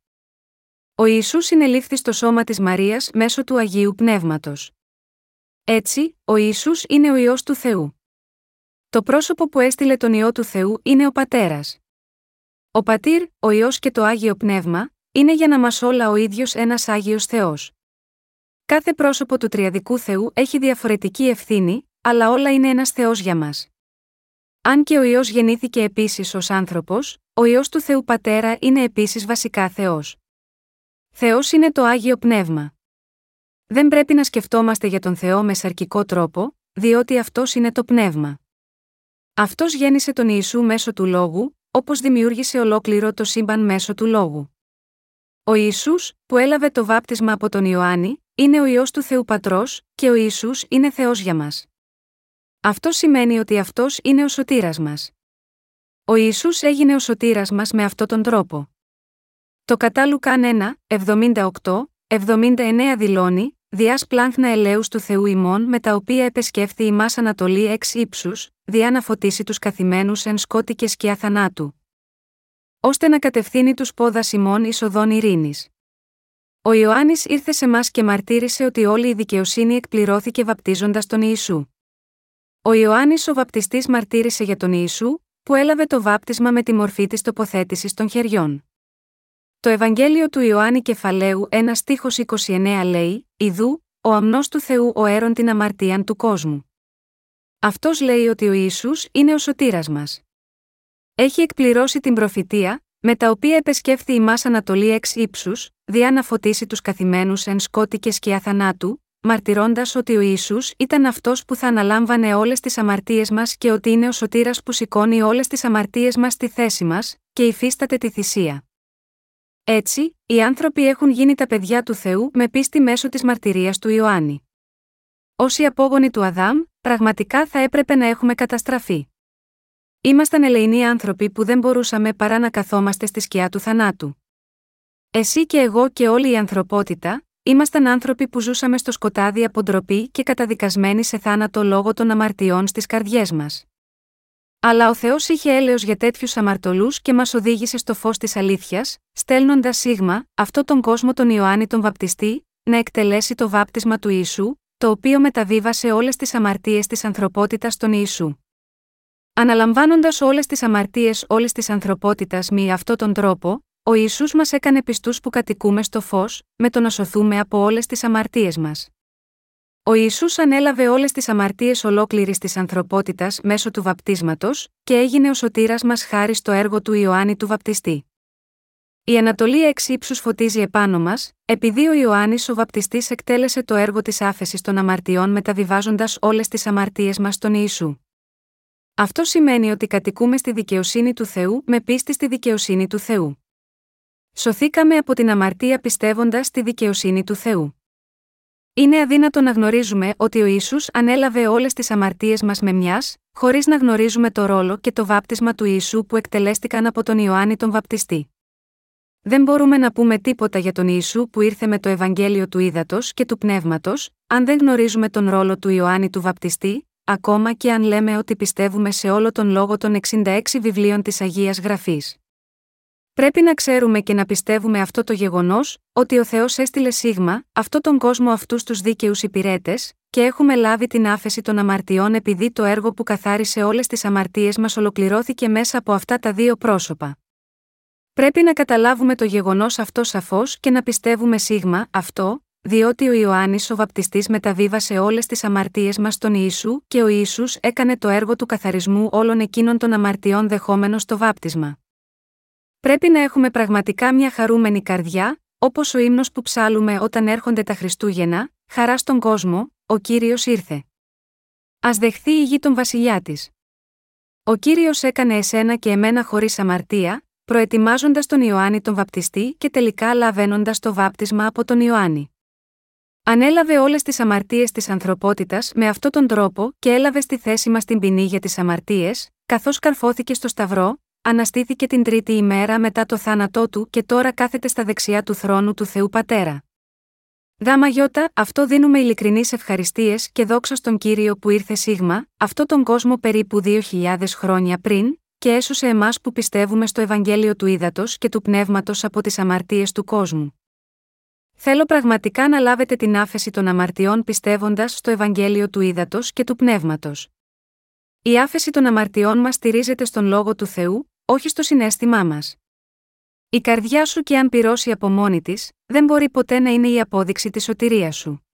Ο Ιησούς συνελήφθη στο σώμα της Μαρίας μέσω του Αγίου Πνεύματος. Έτσι, ο Ιησούς είναι ο Υιός του Θεού. Το πρόσωπο που έστειλε τον Υιό του Θεού είναι ο Πατέρας. Ο Πατήρ, ο Υιός και το Άγιο Πνεύμα, είναι για να μας όλα ο ίδιος ένας Άγιος Θεός. Κάθε πρόσωπο του Τριαδικού Θεού έχει διαφορετική ευθύνη, αλλά όλα είναι ένας Θεός για μας. Αν και ο Υιός γεννήθηκε επίσης ως άνθρωπος, ο Υιός του Θεού Πατέρα είναι επίσης βασικά Θεός. Θεός είναι το Άγιο Πνεύμα. Δεν πρέπει να σκεφτόμαστε για τον Θεό με σαρκικό τρόπο, διότι Αυτός είναι το Πνεύμα. Αυτός γέννησε τον Ιησού μέσω του Λόγου, όπως δημιούργησε ολόκληρο το σύμπαν μέσω του Λόγου. Ο Ιησούς, που έλαβε το βάπτισμα από τον Ιωάννη, είναι ο Υιός του Θεού Πατρός και ο Ιησούς είναι Θεός για μας. Αυτό σημαίνει ότι Αυτός είναι ο σωτήρας μας. Ο Ιησούς έγινε ο σωτήρας μας με αυτόν τον τρόπο. Το κατά Λουκάν ένα, εβδομήντα οκτώ, εβδομήντα εννέα δηλώνει «Διάς πλάνθνα ελέους του Θεού ημών με τα οποία επεσκέφθη ημάς Ανατολή εξ ύψους, διά να φωτίσει τους καθημένους εν σκότη και σκιά θανάτου, ώστε να κατευθύνει τους πόδας ημών εις οδόν ειρήνης». Ο Ιωάννης ήρθε σε μας και μαρτύρησε ότι όλη η δικαιοσύνη εκπληρώθηκε βαπτίζοντας τον Ιησού. Ο Ιωάννης ο βαπτιστής μαρτύρησε για τον Ιησού, που έλαβε το βάπτισμα με τη μορφή της τοποθέτησης των χεριών. Το Ευαγγέλιο του Ιωάννη κεφαλαίου ένα στίχος είκοσι εννέα λέει «Ιδού, ο αμνός του Θεού ο έρων την αμαρτίαν του κόσμου». Αυτός λέει ότι ο Ιησούς είναι ο σωτήρας μας. Έχει εκπληρώσει την προφητεία, με τα οποία επεσκέφθη ημάς Ανατολή εξ ύψους, διά να φωτίσει τους καθημένους εν σκότη και σκιά θανάτου, μαρτυρώντας ότι ο Ιησούς ήταν Αυτός που θα αναλάμβανε όλες τις αμαρτίες μας και ότι είναι ο σωτήρας που σηκώνει όλες τις αμαρτίες μας στη θέση μας και υφίσταται τη θυσία. Έτσι, οι άνθρωποι έχουν γίνει τα παιδιά του Θεού με πίστη μέσω της μαρτυρίας του Ιωάννη. Όσοι απόγονοι του Αδάμ, πραγματικά θα έπρεπε να έχουμε καταστραφεί. Ήμασταν ελεηνοί άνθρωποι που δεν μπορούσαμε παρά να καθόμαστε στη σκιά του θανάτου. Εσύ και εγώ και όλη η ανθρωπότητα, ήμασταν άνθρωποι που ζούσαμε στο σκοτάδι από ντροπή και καταδικασμένοι σε θάνατο λόγω των αμαρτιών στις καρδιές μας. Αλλά ο Θεός είχε έλεος για τέτοιους αμαρτωλούς και μας οδήγησε στο φως της αλήθειας, στέλνοντας σίγμα, αυτόν τον κόσμο τον Ιωάννη τον Βαπτιστή, να εκτελέσει το βάπτισμα του Ιησού, το οποίο μεταβίβασε όλες τις αμαρτίες της ανθρωπότητας στον Ιησού. Αναλαμβάνοντας όλες τις αμαρτίες όλης της ανθρωπότητας με αυτόν τον τρόπο, ο Ιησούς μας έκανε πιστούς που κατοικούμε στο φως, με το να σωθούμε από όλες τις αμαρτίες μας. Ο Ιησούς ανέλαβε όλες τις αμαρτίες ολόκληρης της ανθρωπότητας μέσω του βαπτίσματος και έγινε ο σωτήρας μας χάρη στο έργο του Ιωάννη του Βαπτιστή. Η Ανατολή εξ ύψους φωτίζει επάνω μας, επειδή ο Ιωάννης ο Βαπτιστής εκτέλεσε το έργο της άφεσης των αμαρτιών μεταβιβάζοντας όλες τις αμαρτίες μας στον Ιησού. Αυτό σημαίνει ότι κατοικούμε στη δικαιοσύνη του Θεού με πίστη στη δικαιοσύνη του Θεού. Σωθήκαμε από την αμαρτία πιστεύοντας στη δικαιοσύνη του Θεού. Είναι αδύνατο να γνωρίζουμε ότι ο Ιησούς ανέλαβε όλες τις αμαρτίες μας με μιας, χωρίς να γνωρίζουμε το ρόλο και το βάπτισμα του Ιησού που εκτελέστηκαν από τον Ιωάννη τον Βαπτιστή. Δεν μπορούμε να πούμε τίποτα για τον Ιησού που ήρθε με το Ευαγγέλιο του Ύδατος και του Πνεύματος, αν δεν γνωρίζουμε τον ρόλο του Ιωάννη του Βαπτιστή, ακόμα και αν λέμε ότι πιστεύουμε σε όλο τον λόγο των εξήντα έξι βιβλίων της Αγίας Γραφής. Πρέπει να ξέρουμε και να πιστεύουμε αυτό το γεγονός, ότι ο Θεός έστειλε σίγμα, αυτόν τον κόσμο αυτούς τους δίκαιους υπηρέτες, και έχουμε λάβει την άφεση των αμαρτιών επειδή το έργο που καθάρισε όλες τις αμαρτίες μας ολοκληρώθηκε μέσα από αυτά τα δύο πρόσωπα. Πρέπει να καταλάβουμε το γεγονός αυτό σαφώς και να πιστεύουμε σίγμα αυτό, διότι ο Ιωάννης ο Βαπτιστής μεταβίβασε όλες τις αμαρτίες μας στον Ιησού και ο Ιησούς έκανε το έργο του καθαρισμού όλων εκείνων των αμαρτιών δεχόμενος το βάπτισμα. Πρέπει να έχουμε πραγματικά μια χαρούμενη καρδιά, όπως ο ύμνος που ψάλουμε όταν έρχονται τα Χριστούγεννα, «Χαρά στον κόσμο, ο Κύριος ήρθε». Ας δεχθεί η γη τον βασιλιά της. Ο Κύριος έκανε εσένα και εμένα χωρίς αμαρτία, προετοιμάζοντας τον Ιωάννη τον βαπτιστή και τελικά λαβαίνοντας το βάπτισμα από τον Ιωάννη. Ανέλαβε όλες τις αμαρτίες της ανθρωπότητας με αυτόν τον τρόπο και έλαβε στη θέση μας την ποινή για τις αμαρτίες, καθώς καρφώθηκε στο Σταυρό, αναστήθηκε την τρίτη ημέρα μετά το θάνατό του και τώρα κάθεται στα δεξιά του θρόνου του Θεού Πατέρα. Δάμα γιώτα, αυτό δίνουμε ειλικρινείς ευχαριστίες και δόξα στον Κύριο που ήρθε σίγμα, αυτόν τον κόσμο περίπου δύο χιλιάδες χρόνια πριν, και έσωσε εμάς που πιστεύουμε στο Ευαγγέλιο του Ήδατος και του Πνεύματος από τις αμαρτίες του κόσμου. Θέλω πραγματικά να λάβετε την άφεση των αμαρτιών πιστεύοντας στο Ευαγγέλιο του Ήδατος και του Πνεύματος. Η άφεση των αμαρτιών μας στηρίζεται στον Λόγο του Θεού, όχι στο συναίσθημά μας. Η καρδιά σου και αν πυρώσει από μόνη της, δεν μπορεί ποτέ να είναι η απόδειξη της σωτηρίας σου.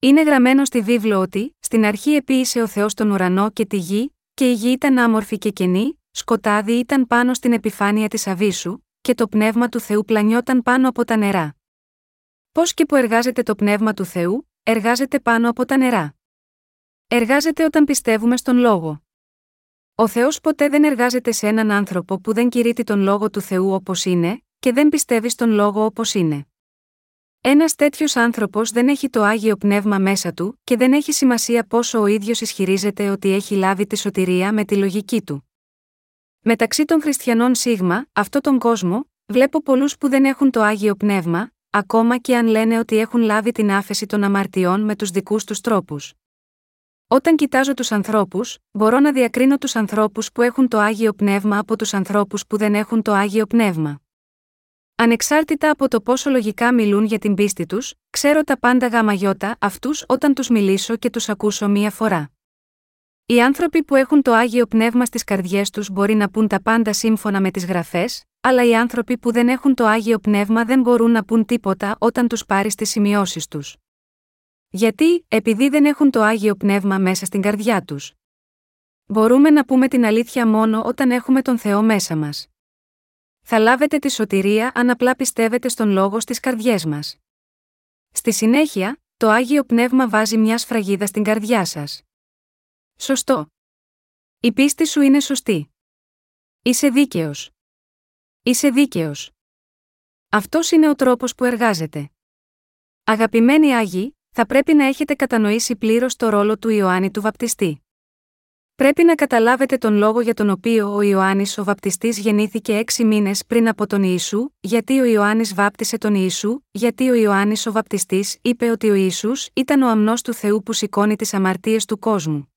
Είναι γραμμένο στη βίβλο ότι «Στην αρχή επίησε ο Θεός τον ουρανό και τη γη, και η γη ήταν άμορφη και κενή, σκοτάδι ήταν πάνω στην επιφάνεια της αβίσου, και το πνεύμα του Θεού πλανιόταν πάνω από τα νερά». Πώς και που εργάζεται το πνεύμα του Θεού, εργάζεται πάνω από τα νερά. Εργάζεται όταν πιστεύουμε στον Λόγο. Ο Θεός ποτέ δεν εργάζεται σε έναν άνθρωπο που δεν κηρύττει τον Λόγο του Θεού όπως είναι και δεν πιστεύει στον Λόγο όπως είναι. Ένας τέτοιος άνθρωπος δεν έχει το Άγιο Πνεύμα μέσα του και δεν έχει σημασία πόσο ο ίδιος ισχυρίζεται ότι έχει λάβει τη σωτηρία με τη λογική του. Μεταξύ των χριστιανών σίγμα, αυτόν τον κόσμο, βλέπω πολλούς που δεν έχουν το Άγιο Πνεύμα, ακόμα και αν λένε ότι έχουν λάβει την άφεση των αμαρτιών με τους δικούς τους τρόπους. Όταν κοιτάζω τους ανθρώπους, μπορώ να διακρίνω τους ανθρώπους που έχουν το Άγιο Πνεύμα από τους ανθρώπους που δεν έχουν το Άγιο Πνεύμα. Ανεξάρτητα από το πόσο λογικά μιλούν για την πίστη τους, ξέρω τα πάντα γαμαγιώτα αυτούς όταν τους μιλήσω και τους ακούσω μία φορά. Οι άνθρωποι που έχουν το Άγιο Πνεύμα στις καρδιές τους μπορεί να πούν τα πάντα σύμφωνα με τις γραφές, αλλά οι άνθρωποι που δεν έχουν το Άγιο Πνεύμα δεν μπορούν να πούν τίποτα όταν τους πάρει στις σημειώσεις τους. Γιατί, επειδή δεν έχουν το Άγιο Πνεύμα μέσα στην καρδιά τους. Μπορούμε να πούμε την αλήθεια μόνο όταν έχουμε τον Θεό μέσα μας. Θα λάβετε τη σωτηρία αν απλά πιστεύετε στον Λόγο στις καρδιές μας. Στη συνέχεια, το Άγιο Πνεύμα βάζει μια σφραγίδα στην καρδιά σας. Σωστό. Η πίστη σου είναι σωστή. Είσαι δίκαιος. Είσαι δίκαιος. Αυτός είναι ο τρόπος που εργάζεται. Αγαπημένοι Άγιοι, θα πρέπει να έχετε κατανοήσει πλήρως το ρόλο του Ιωάννη του Βαπτιστή. Πρέπει να καταλάβετε τον λόγο για τον οποίο ο Ιωάννης ο Βαπτιστής γεννήθηκε έξι μήνες πριν από τον Ιησού, γιατί ο Ιωάννης βάπτισε τον Ιησού, γιατί ο Ιωάννης ο Βαπτιστής είπε ότι ο Ιησούς ήταν ο αμνός του Θεού που σηκώνει τις αμαρτίες του κόσμου.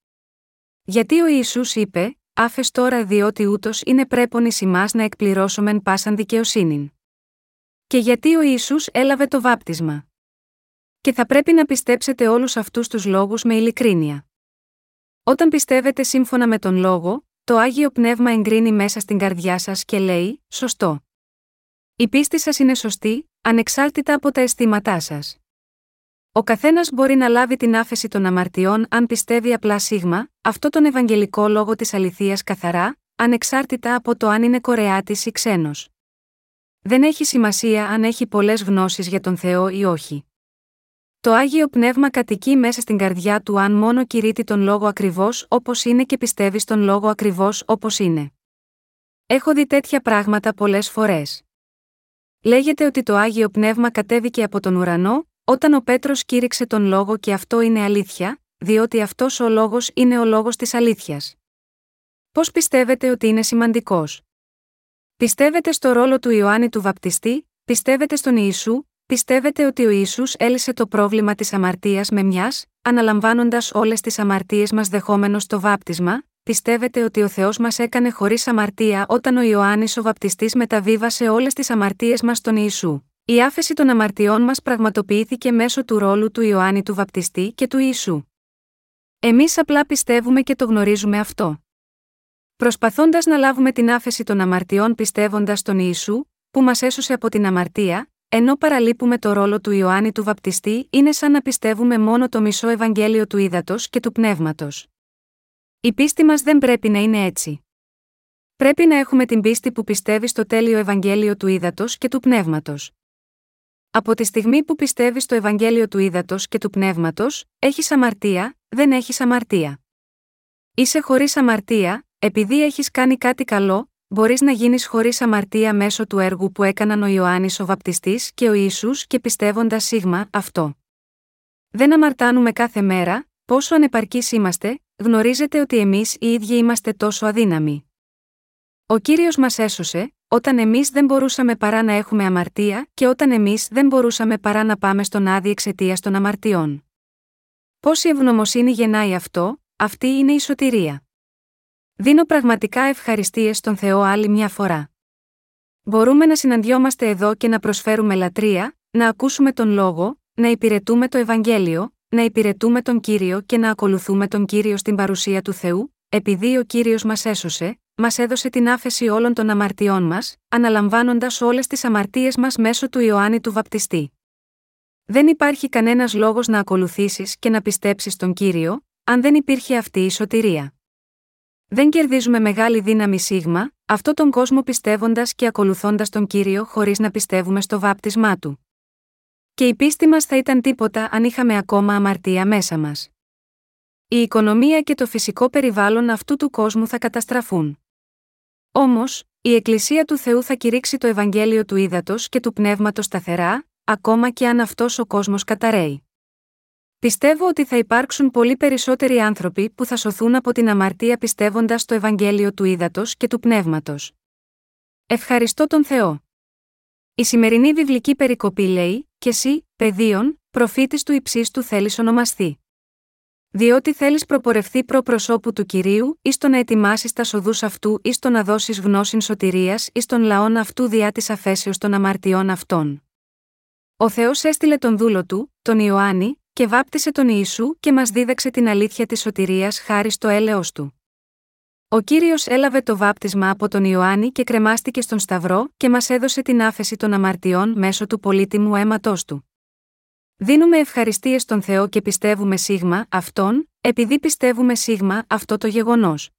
Γιατί ο Ιησούς είπε «Άφες τώρα διότι ούτως είναι πρέπον εις ημάς να εκπληρώσομεν πάσαν δικαιοσύνην». Και γιατί ο Ιησούς έλαβε το βάπτισμα. Και θα πρέπει να πιστέψετε όλους αυτούς τους λόγους με ειλικρίνεια. Όταν πιστεύετε σύμφωνα με τον Λόγο, το Άγιο Πνεύμα εγκρίνει μέσα στην καρδιά σας και λέει «Σωστό». Η πίστη σας είναι σωστή, ανεξάρτητα από τα αισθήματά σας. Ο καθένας μπορεί να λάβει την άφεση των αμαρτιών αν πιστεύει απλά σίγμα, αυτό τον Ευαγγελικό Λόγο της αληθείας καθαρά, ανεξάρτητα από το αν είναι Κορεάτης ή ξένος. Δεν έχει σημασία αν έχει πολλές γνώσεις για τον Θεό ή όχι. Το Άγιο Πνεύμα κατοικεί μέσα στην καρδιά του αν μόνο κηρύττει τον Λόγο ακριβώς όπως είναι και πιστεύει στον Λόγο ακριβώς όπως είναι. Έχω δει τέτοια πράγματα πολλές φορές. Λέγεται ότι το Άγιο Πνεύμα κατέβηκε από τον ουρανό, όταν ο Πέτρος κήρυξε τον Λόγο και αυτό είναι αλήθεια, διότι αυτός ο Λόγος είναι ο Λόγος της αλήθειας. Πώς πιστεύετε ότι είναι σημαντικός? Πιστεύετε στο ρόλο του Ιωάννη του Βαπτιστή, πιστεύετε στον Ιησού. Πιστεύετε ότι ο Ιησούς έλυσε το πρόβλημα της αμαρτίας με μιας, αναλαμβάνοντας όλες τις αμαρτίες μας δεχόμενος το βάπτισμα, πιστεύετε ότι ο Θεός μας έκανε χωρίς αμαρτία όταν ο Ιωάννης ο Βαπτιστής μεταβίβασε όλες τις αμαρτίες μας στον Ιησού. Η άφεση των αμαρτιών μας πραγματοποιήθηκε μέσω του ρόλου του Ιωάννη του Βαπτιστή και του Ιησού. Εμείς απλά πιστεύουμε και το γνωρίζουμε αυτό. Προσπαθώντας να λάβουμε την άφεση των αμαρτιών πιστεύοντας τον Ιησού, που μας έσωσε από την αμαρτία, ενώ παραλείπουμε το ρόλο του Ιωάννη του Βαπτιστή, είναι σαν να πιστεύουμε μόνο το μισό Ευαγγέλιο του Ήδατος και του Πνεύματος. Η πίστη μας δεν πρέπει να είναι έτσι. Πρέπει να έχουμε την πίστη που πιστεύει στο τέλειο Ευαγγέλιο του Ήδατος και του Πνεύματος. Από τη στιγμή που πιστεύεις στο Ευαγγέλιο του Ήδατος και του Πνεύματος, έχεις αμαρτία, δεν έχεις αμαρτία. Είσαι χωρίς αμαρτία, Επειδή έχεις κάνει κάτι καλό, μπορείς να γίνεις χωρίς αμαρτία μέσω του έργου που έκαναν ο Ιωάννης ο Βαπτιστής και ο Ιησούς και πιστεύοντας σίγμα αυτό. Δεν αμαρτάνουμε κάθε μέρα, πόσο ανεπαρκείς είμαστε, γνωρίζετε ότι εμείς οι ίδιοι είμαστε τόσο αδύναμοι. Ο Κύριος μας έσωσε, όταν εμείς δεν μπορούσαμε παρά να έχουμε αμαρτία και όταν εμείς δεν μπορούσαμε παρά να πάμε στον άδη εξαιτίας των αμαρτιών. Πόση ευγνωμοσύνη γεννάει αυτό, αυτή είναι η σωτηρία. Δίνω πραγματικά ευχαριστίες στον Θεό άλλη μια φορά. Μπορούμε να συναντιόμαστε εδώ και να προσφέρουμε λατρεία, να ακούσουμε τον Λόγο, να υπηρετούμε το Ευαγγέλιο, να υπηρετούμε τον Κύριο και να ακολουθούμε τον Κύριο στην παρουσία του Θεού, επειδή ο Κύριος μας έσωσε, μας έδωσε την άφεση όλων των αμαρτιών μας, αναλαμβάνοντας όλες τις αμαρτίες μας μέσω του Ιωάννη του Βαπτιστή. Δεν υπάρχει κανένας λόγος να ακολουθήσεις και να πιστέψεις τον Κύριο, αν δεν υπήρχε αυτή η σωτηρία. Δεν κερδίζουμε μεγάλη δύναμη σίγμα, αυτόν τον κόσμο πιστεύοντας και ακολουθώντας τον Κύριο χωρίς να πιστεύουμε στο βάπτισμά του. Και η πίστη μας θα ήταν τίποτα αν είχαμε ακόμα αμαρτία μέσα μας. Η οικονομία και το φυσικό περιβάλλον αυτού του κόσμου θα καταστραφούν. Όμως, η Εκκλησία του Θεού θα κηρύξει το Ευαγγέλιο του ύδατος και του πνεύματος σταθερά, ακόμα και αν αυτός ο κόσμος καταρρέει. Πιστεύω ότι θα υπάρξουν πολύ περισσότεροι άνθρωποι που θα σωθούν από την αμαρτία πιστεύοντας το Ευαγγέλιο του ύδατος και του πνεύματος. Ευχαριστώ τον Θεό. Η σημερινή βιβλική περικοπή λέει: «Και εσύ, παιδίον, προφήτης του υψίστου θέλεις ονομαστεί. Διότι θέλεις προπορευθεί προ προσώπου του Κυρίου, εις το να ετοιμάσεις τα σοδούς αυτού, εις το να δώσεις γνώσιν σωτηρίας εις των λαών αυτού διά της αφέσεως των αμαρτιών αυτών». Ο Θεός έστειλε τον δούλο του, τον Ιωάννη, και βάπτισε τον Ιησού και μας δίδαξε την αλήθεια της σωτηρίας χάρη στο έλεος του. Ο Κύριος έλαβε το βάπτισμα από τον Ιωάννη και κρεμάστηκε στον Σταυρό και μας έδωσε την άφεση των αμαρτιών μέσω του πολύτιμου αίματος του. Δίνουμε ευχαριστίες στον Θεό και πιστεύουμε σίγμα αυτόν, επειδή πιστεύουμε σίγμα αυτό το γεγονός.